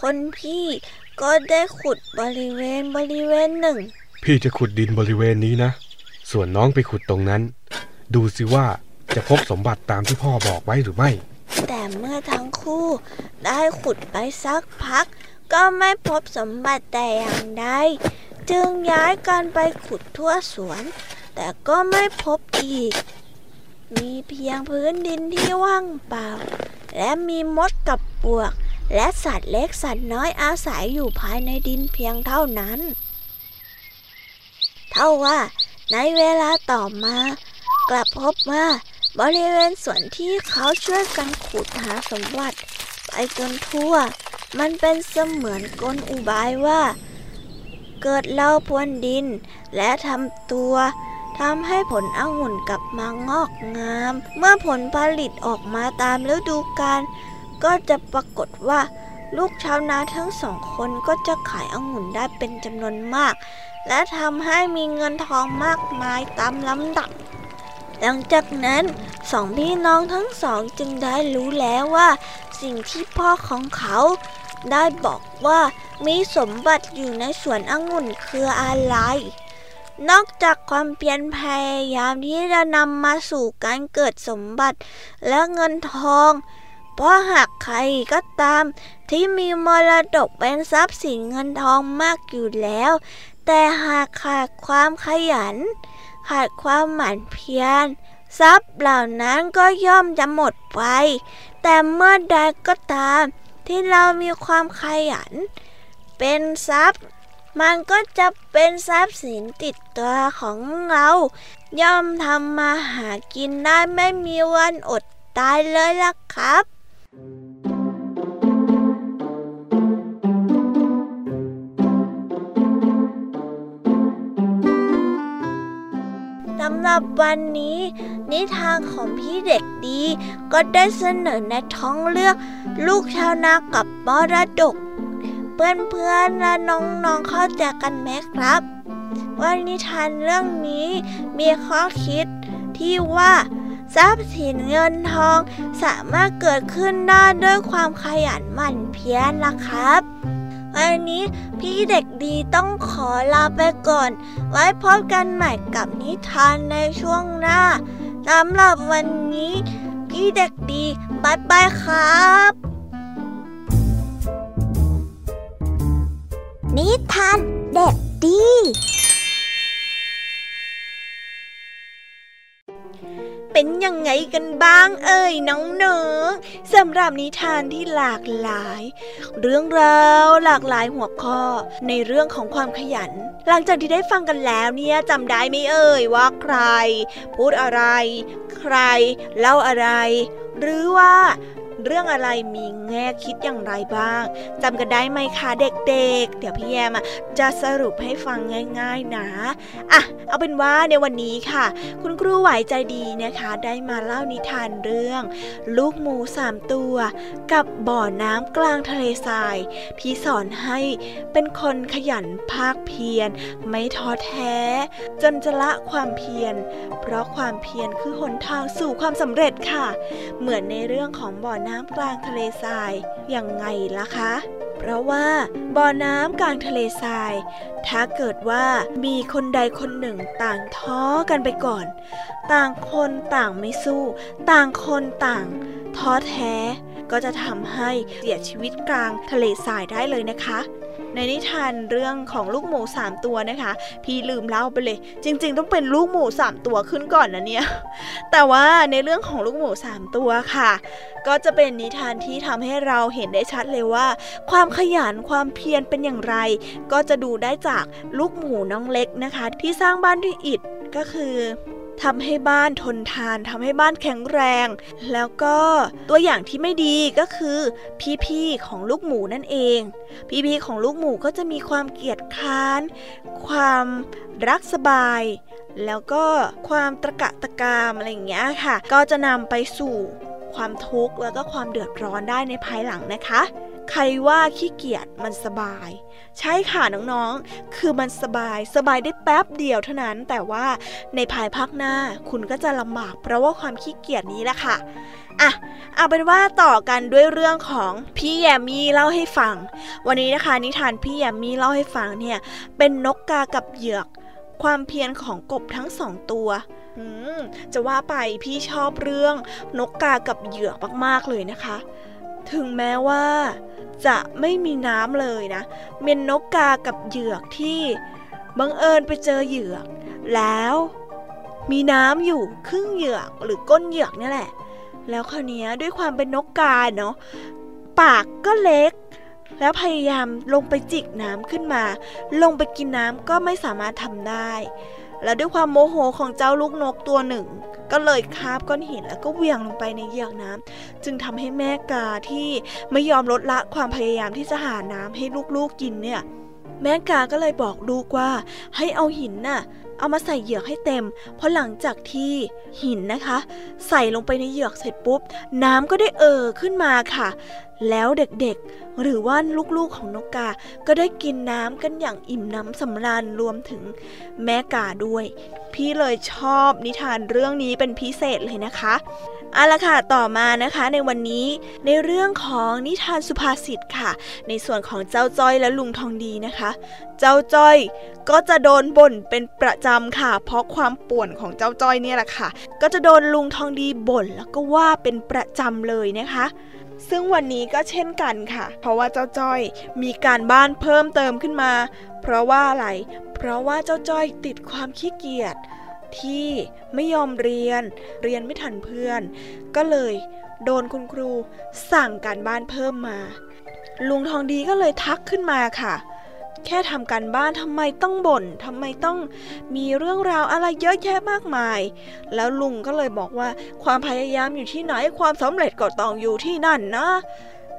คนพี่ก็ได้ขุดบริเวณบริเวณหนึ่งพี่จะขุดดินบริเวณนี้นะส่วนน้องไปขุดตรงนั้นดูสิว่าจะพบสมบัติตามที่พ่อบอกไว้หรือไม่แต่เมื่อทั้งคู่ได้ขุดไปสักพักก็ไม่พบสมบัติแต่อย่างใดจึงย้ายกันไปขุดทั่วสวนแต่ก็ไม่พบอีกมีเพียงพื้นดินที่ว่างเปล่าและมีมดกับปลวกและสัตว์เล็กสัตว์น้อยอาศัยอยู่ภายในดินเพียงเท่านั้นเท่าว่าในเวลาต่อมากลับพบว่าบริเวณสวนที่เขาช่วยกันขุดหาสมบัติไปจนทั่วมันเป็นเสมือนกลอุบายว่าเกิดเล่าพรวนดินและทำตัวทำให้ผลองุ่นกลับมางอกงามเมื่อผลผลิตออกมาตามฤดูกาลก็จะปรากฏว่าลูกชาวนาทั้งสองคนก็จะขายองุ่นได้เป็นจำนวนมากและทำให้มีเงินทองมากมายตามลำดับหลังจากนั้นสองพี่น้องทั้งสองจึงได้รู้แล้วว่าสิ่งที่พ่อของเขาได้บอกว่ามีสมบัติอยู่ในสวนองุ่นคืออะไรนอกจากความเพียรพยายามที่จะนำมาสู่การเกิดสมบัติและเงินทองเพราะหากใครก็ตามที่มีมรดกเป็นทรัพย์สินเงินทองมากอยู่แล้วแต่หากขาดความขยันขาดความหมั่นเพียรทรัพย์เหล่านั้นก็ย่อมจะหมดไปแต่เมื่อใดก็ตามที่เรามีความขยันเป็นทรัพย์มันก็จะเป็นทรัพย์สินติดตัวของเราย่อมทำมาหากินได้ไม่มีวันอดตายเลยล่ะครับสำหรับวันนี้นิทานของพี่เด็กดีก็ได้เสนอในท้องเรื่องลูกชาวนากับมรดกเพื่อนๆและน้องๆเข้าใจกันไหมครับว่านิทานเรื่องนี้มีข้อคิดที่ว่าทรัพย์สินเงินทองสามารถเกิดขึ้นได้ด้วยความขยันหมั่นเพียรนะครับวันนี้พี่เด็กดีต้องขอลาไปก่อนไว้พบกันใหม่กับนิทานในช่วงหน้า สำหรับวันนี้พี่เด็กดีบ๊ายบายครับนิทานเด็กดีเป็นยังไงกันบ้างเอ่ยน้องเนิงสำหรับนิทานที่หลากหลายเรื่องราวหลากหลายหัวข้อในเรื่องของความขยันหลังจากที่ได้ฟังกันแล้วเนี่ยจำได้ไหมเอ่ยว่าใครพูดอะไรใครเล่าอะไรหรือว่าเรื่องอะไรมีแง่คิดอย่างไรบ้างจำกันได้ไหมคะเด็กๆ เ, เดี๋ยวพี่แยมจะสรุปให้ฟังง่ายๆนะอ่ะเอาเป็นว่าในวันนี้ค่ะคุณครูไหวใจดีนะคะได้มาเล่านิทานเรื่องลูกหมูสามตัวกับบ่อน้ำกลางทะเลทรายที่สอนให้เป็นคนขยันภาคเพียรไม่ท้อแท้จนจะละความเพียรเพราะความเพียรคือหนทางสู่ความสำเร็จค่ะเหมือนในเรื่องของบ่อน้ำกลางทะเลทรายยังไงล่ะคะเพราะว่าบ่อน้ำกลางทะเลทรายถ้าเกิดว่ามีคนใดคนหนึ่งต่างท้อกันไปก่อนต่างคนต่างไม่สู้ต่างคนต่างท้อแท้ก็จะทำให้เสียชีวิตกลางทะเลทรายได้เลยนะคะในนิทานเรื่องของลูกหมูสามตัวนะคะพี่ลืมเล่าไปเลยจริงๆต้องเป็นลูกหมูสามตัวขึ้นก่อนนะเนี่ยแต่ว่าในเรื่องของลูกหมูสามตัวค่ะก็จะเป็นนิทานที่ทำให้เราเห็นได้ชัดเลยว่าความขยันความเพียรเป็นอย่างไรก็จะดูได้จากลูกหมูน้องเล็กนะคะที่สร้างบ้านด้วยอิฐก็คือทำให้บ้านทนทานทำให้บ้านแข็งแรงแล้วก็ตัวอย่างที่ไม่ดีก็คือพี่ๆของลูกหมูนั่นเองพี่ๆของลูกหมูก็จะมีความเกียจคร้านความรักสบายแล้วก็ความตะกะตะกามอะไรอย่างเงี้ยค่ะก็จะนำไปสู่ความทุกข์แล้วก็ความเดือดร้อนได้ในภายหลังนะคะใครว่าขี้เกียจมันสบายใช่ค่ะน้องๆคือมันสบายสบายได้แป๊บเดียวเท่านั้นแต่ว่าในภายภาคหน้าคุณก็จะลำบากเพราะว่าความขี้เกียจนี้แหละค่ะอ่ะเอาเป็นว่าต่อกันด้วยเรื่องของพี่แยมมี่เล่าให้ฟังวันนี้นะคะนิทานพี่แยมมี่เล่าให้ฟังเนี่ยเป็นนกกากับเหยือกความเพียรของกบทั้งสองตัวจะว่าไปพี่ชอบเรื่องนกกากับเหยือกมากๆเลยนะคะถึงแม้ว่าจะไม่มีน้ำเลยนะเป็นนกกากับเหยือกที่บังเอิญไปเจอเหยือกแล้วมีน้ำอยู่ครึ่งเหยือกหรือก้นเหยือกนี่แหละแล้วคราวนี้ด้วยความเป็นนกกาเนาะปากก็เล็กแล้วพยายามลงไปจิกน้ำขึ้นมาลงไปกินน้ำก็ไม่สามารถทำได้แล้วด้วยความโมโหของเจ้าลูกนกตัวหนึ่งก็เลยคาบก้อนหินแล้วก็เหวี่ยงลงไปในเหยือกน้ำจึงทำให้แม่กาที่ไม่ยอมลดละความพยายามที่จะหาน้ำให้ลูกๆกินเนี่ยแม่กาก็เลยบอกลูกว่าให้เอาหินน่ะเอามาใส่เหยือกให้เต็มเพราะหลังจากที่หินนะคะใส่ลงไปในเหยือกเสร็จปุ๊บน้ำก็ได้เอ่อขึ้นมาค่ะแล้วเด็กๆหรือว่าลูกๆของนกกาก็ได้กินน้ำกันอย่างอิ่มน้ำสำราญรวมถึงแม่กาด้วยพี่เลยชอบนิทานเรื่องนี้เป็นพิเศษเลยนะคะเอาล่ะค่ะต่อมานะคะในวันนี้ในเรื่องของนิทานสุภาษิตค่ะในส่วนของเจ้าจ้อยและลุงทองดีนะคะเจ้าจ้อยก็จะโดนบ่นเป็นประจำค่ะเพราะความป่วนของเจ้าจ้อยเนี่ยแหละค่ะก็จะโดนลุงทองดีบ่นแล้วก็ว่าเป็นประจำเลยนะคะซึ่งวันนี้ก็เช่นกันค่ะเพราะว่าเจ้าจ้อยมีการบ้านเพิ่มเติมขึ้นมาเพราะว่าอะไรเพราะว่าเจ้าจ้อยติดความขี้เกียจที่ไม่ยอมเรียนเรียนไม่ทันเพื่อนก็เลยโดนคุณครูสั่งการบ้านเพิ่มมาลุงทองดีก็เลยทักขึ้นมาค่ะแค่ทำการบ้านทำไมต้องบ่นทำไมต้องมีเรื่องราวอะไรเยอะแยะมากมายแล้วลุงก็เลยบอกว่าความพยายามอยู่ที่ไหนความสำเร็จก็ต้องอยู่ที่นั่นนะ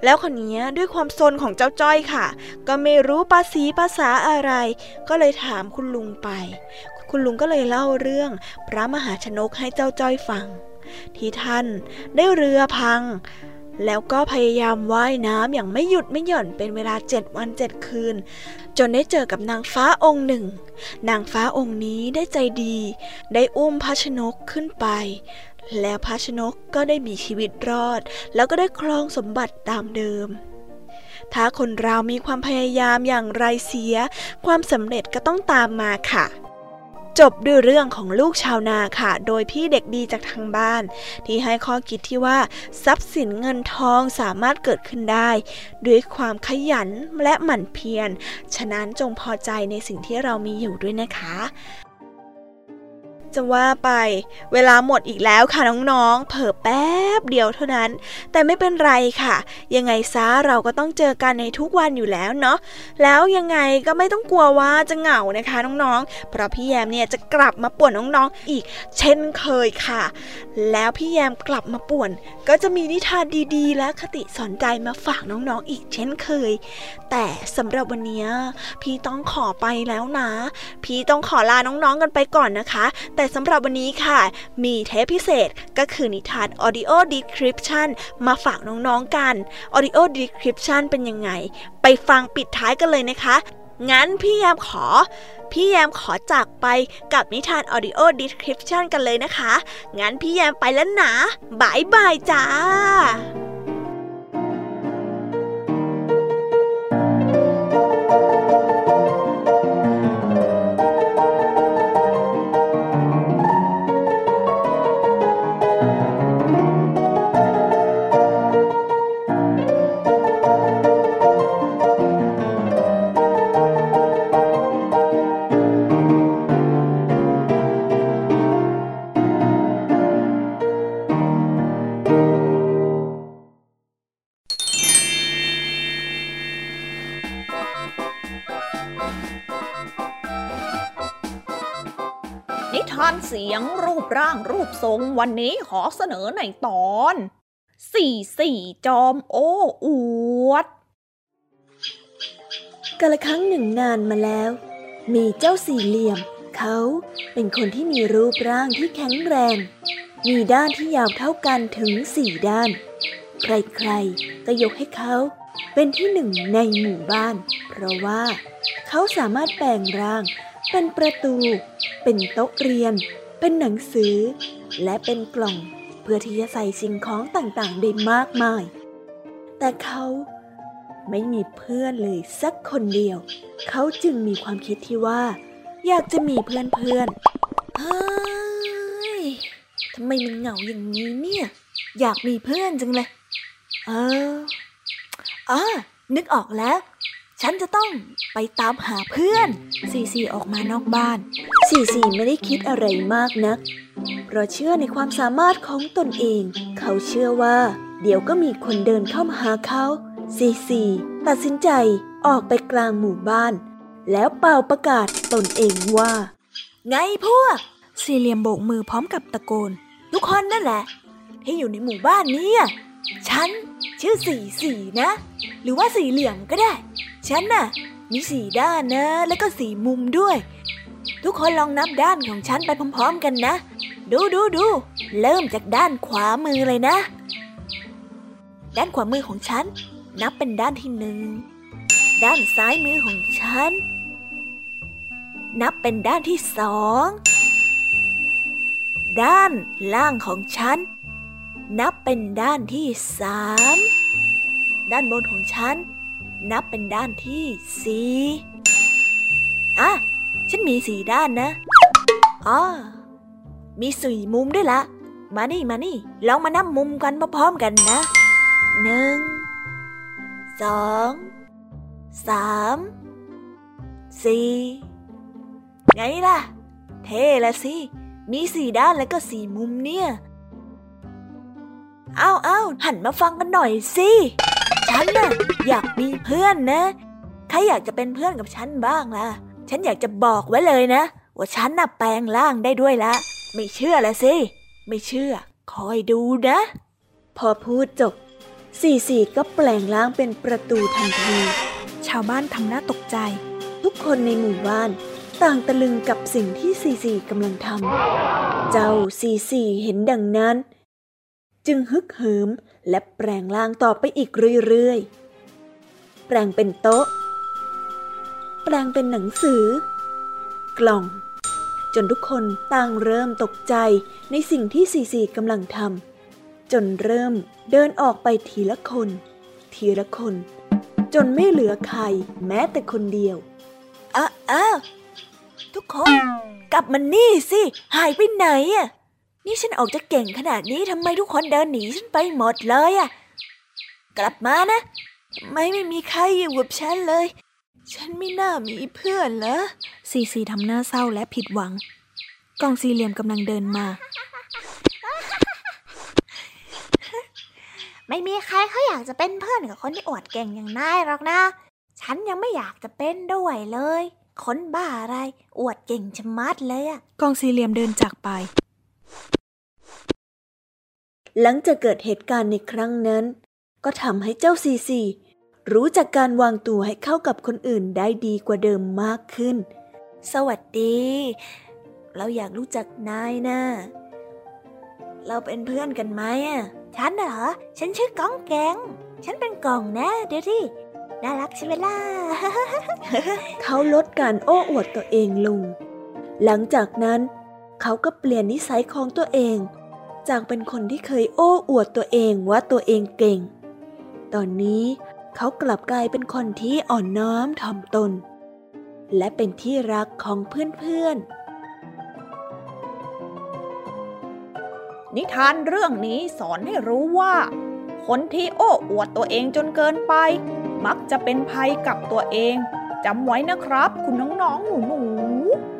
แล้วคนนี้ด้วยความซนของเจ้าจ้อยค่ะก็ไม่รู้ภาษีภาษาอะไรก็เลยถามคุณลุงไปคุณลุงก็เลยเล่าเรื่องพระมหาชนกให้เจ้าจ้อยฟังที่ท่านได้เรือพังแล้วก็พยายามว่ายน้ำอย่างไม่หยุดไม่หย่อนเป็นเวลาเจ็ดวันเจ็ดคืนจนได้เจอกับนางฟ้าองค์หนึ่งนางฟ้าองค์นี้ได้ใจดีได้อุ้มพระชนกขึ้นไปแล้วพระชนกก็ได้มีชีวิตรอดแล้วก็ได้ครองสมบัติตามเดิมถ้าคนเรามีความพยายามอย่างไรเสียความสำเร็จก็ต้องตามมาค่ะ จบด้วยเรื่องของลูกชาวนาค่ะโดยพี่เด็กดีจากทางบ้านที่ให้ข้อคิดที่ว่าทรัพย์สินเงินทองสามารถเกิดขึ้นได้ด้วยความขยันและหมั่นเพียรฉะนั้นจงพอใจในสิ่งที่เรามีอยู่ด้วยนะคะจะว่าไปเวลาหมดอีกแล้วค่ะน้องๆเผลอแป๊บเดียวเท่านั้นแต่ไม่เป็นไรค่ะยังไงซะเราก็ต้องเจอกันในทุกวันอยู่แล้วเนาะแล้วยังไงก็ไม่ต้องกลัวว่าจะเหงานะคะน้องๆเพราะพี่แยมเนี่ยจะกลับมาป่วนน้องๆอีกเช่นเคยค่ะแล้วพี่แยมกลับมาป่วนก็จะมีนิทานดีๆและคติสอนใจมาฝากน้องๆอีกเช่นเคยแต่สำหรับวันนี้พี่ต้องขอไปแล้วนะพี่ต้องขอลาน้องๆกันไปก่อนนะคะแต่สำหรับวันนี้ค่ะมีเทปพิเศษก็คือนิทาน Audio Description มาฝากน้องๆกัน Audio Description เป็นยังไงไปฟังปิดท้ายกันเลยนะคะงั้นพี่แยมขอพี่แยมขอจากไปกับนิทาน Audio Description กันเลยนะคะงั้นพี่แยมไปแล้วนะบ๊ายบายจ้าเสียงรูปร่างรูปทรงวันนี้ขอเสนอในตอนสี่สี่จอมโอ้อวดกาลครั้งหนึ่งนานมาแล้วมีเจ้าสี่เหลี่ยมเขาเป็นคนที่มีรูปร่างที่แข็งแรงมีด้านที่ยาวเท่ากันถึงสี่ด้านใครๆก็ยกให้เขาเป็นที่หนึ่งในหมู่บ้านเพราะว่าเขาสามารถแปลงร่างเป็นประตูเป็นโต๊ะเรียนเป็นหนังสือและเป็นกล่องเพื่อที่จะใส่สิ่งของต่างๆได้มากมายแต่เขาไม่มีเพื่อนเลยสักคนเดียวเขาจึงมีความคิดที่ว่าอยากจะมีเพื่อนๆเฮ้ยทำไมมันเหงาอย่างนี้เนี่ยอยากมีเพื่อนจังเลยเอออ๋อนึกออกแล้วฉันจะต้องไปตามหาเพื่อนซีซีออกมานอกบ้านซีซีไม่ได้คิดอะไรมากนักเพราะเชื่อในความสามารถของตนเองเขาเชื่อว่าเดี๋ยวก็มีคนเดินเข้ามาหาเขาซีซีตัดสินใจออกไปกลางหมู่บ้านแล้วเป่าประกาศตนเองว่าไงพวกสี่เหลี่ยมโบกมือพร้อมกับตะโกนทุกคนนั่นแหละที่อยู่ในหมู่บ้านนี้ฉันชื่อสี่สี่นะหรือว่าสี่เหลี่ยมก็ได้ฉันน่ะมีสี่ด้านนะแล้วก็สี่มุมด้วยทุกคนลองนับด้านของฉันไปพร้อมๆกันนะดูดูดูเริ่มจากด้านขวามือเลยนะด้านขวามือของฉันนับเป็นด้านที่หนึ่งด้านซ้ายมือของฉันนับเป็นด้านที่สองด้านล่างของฉันนับเป็นด้านที่สามด้านบนของฉันนับเป็นด้านที่สี่อ่ะฉันมีสี่ด้านนะอ๋อมีสี่มุมด้วยละมานี่มานี่ลองมานับมุมกันพร้อมๆกันนะหนึ่งสองสามสี่ไงล่ะเท่ละสิมีสี่ด้านแล้วก็สี่มุมเนี่ยเอ้าเอ้าหันมาฟังกันหน่อยสิฉันน่ะอยากมีเพื่อนนะใครอยากจะเป็นเพื่อนกับฉันบ้างล่ะฉันอยากจะบอกไว้เลยนะว่าฉันน่ะแปลงร่างได้ด้วยละไม่เชื่อละสิไม่เชื่อคอยดูนะพอพูดจบสี่สี่ก็แปลงร่างเป็นประตูทันทีชาวบ้านทำหน้าตกใจทุกคนในหมู่บ้านต่างตะลึงกับสิ่งที่สี่สี่กำลังทำเจ้าสี่สี่เห็นดังนั้นจึงฮึกเหิมและแปลงร่างต่อไปอีกเรื่อยๆแปลงเป็นโต๊ะแปลงเป็นหนังสือกล่องจนทุกคนต่างเริ่มตกใจในสิ่งที่ซีซีกำลังทำจนเริ่มเดินออกไปทีละคนทีละคนจนไม่เหลือใครแม้แต่คนเดียวอ้าว ทุกคนกลับมานี่สิหายไปไหนอ่ะนี่ฉันออกจะเก่งขนาดนี้ทำไมทุกคนเดินหนีฉันไปหมดเลยอ่ะกลับมานะทำไมไม่มีใครอยู่กับฉันเลยฉันไม่น่ามีเพื่อนเหรอซีซีทำหน้าเศร้าและผิดหวังกล่องสี่เหลี่ยมกำลังเดินมาไม่มีใครเขาอยากจะเป็นเพื่อนกับคนที่อวดเก่งอย่างนายหรอกนะฉันยังไม่อยากจะเป็นด้วยเลยคนบ้าอะไรอวดเก่งชะมัดเลยอะกล่องสี่เหลี่ยมเดินจากไปหลังจากเกิดเหตุการณ์ในครั้งนั้นก็ทำให้เจ้าซีซีรู้จักการวางตัวให้เข้ากับคนอื่นได้ดีกว่าเดิมมากขึ้นสวัสดีเราอยากรู้จักนายนะเราเป็นเพื่อนกันไหมอะฉันเหรอฉันชื่อก้องแกงฉันเป็นกล่องนะเดี๋ยวดิน่ารักใช่ไหมล่ะ เขาลดการโอ้อวดตัวเองลงหลังจากนั้นเขาก็เปลี่ยนนิสัยของตัวเองจากเป็นคนที่เคยโอ้อวดตัวเองว่าตัวเองเก่งตอนนี้เขากลับกลายเป็นคนที่อ่อนน้อมถ่อมตนและเป็นที่รักของเพื่อนๆนิทานเรื่องนี้สอนให้รู้ว่าคนที่โอ้อวดตัวเองจนเกินไปมักจะเป็นภัยกับตัวเองจำไว้นะครับคุณน้องๆหนูๆ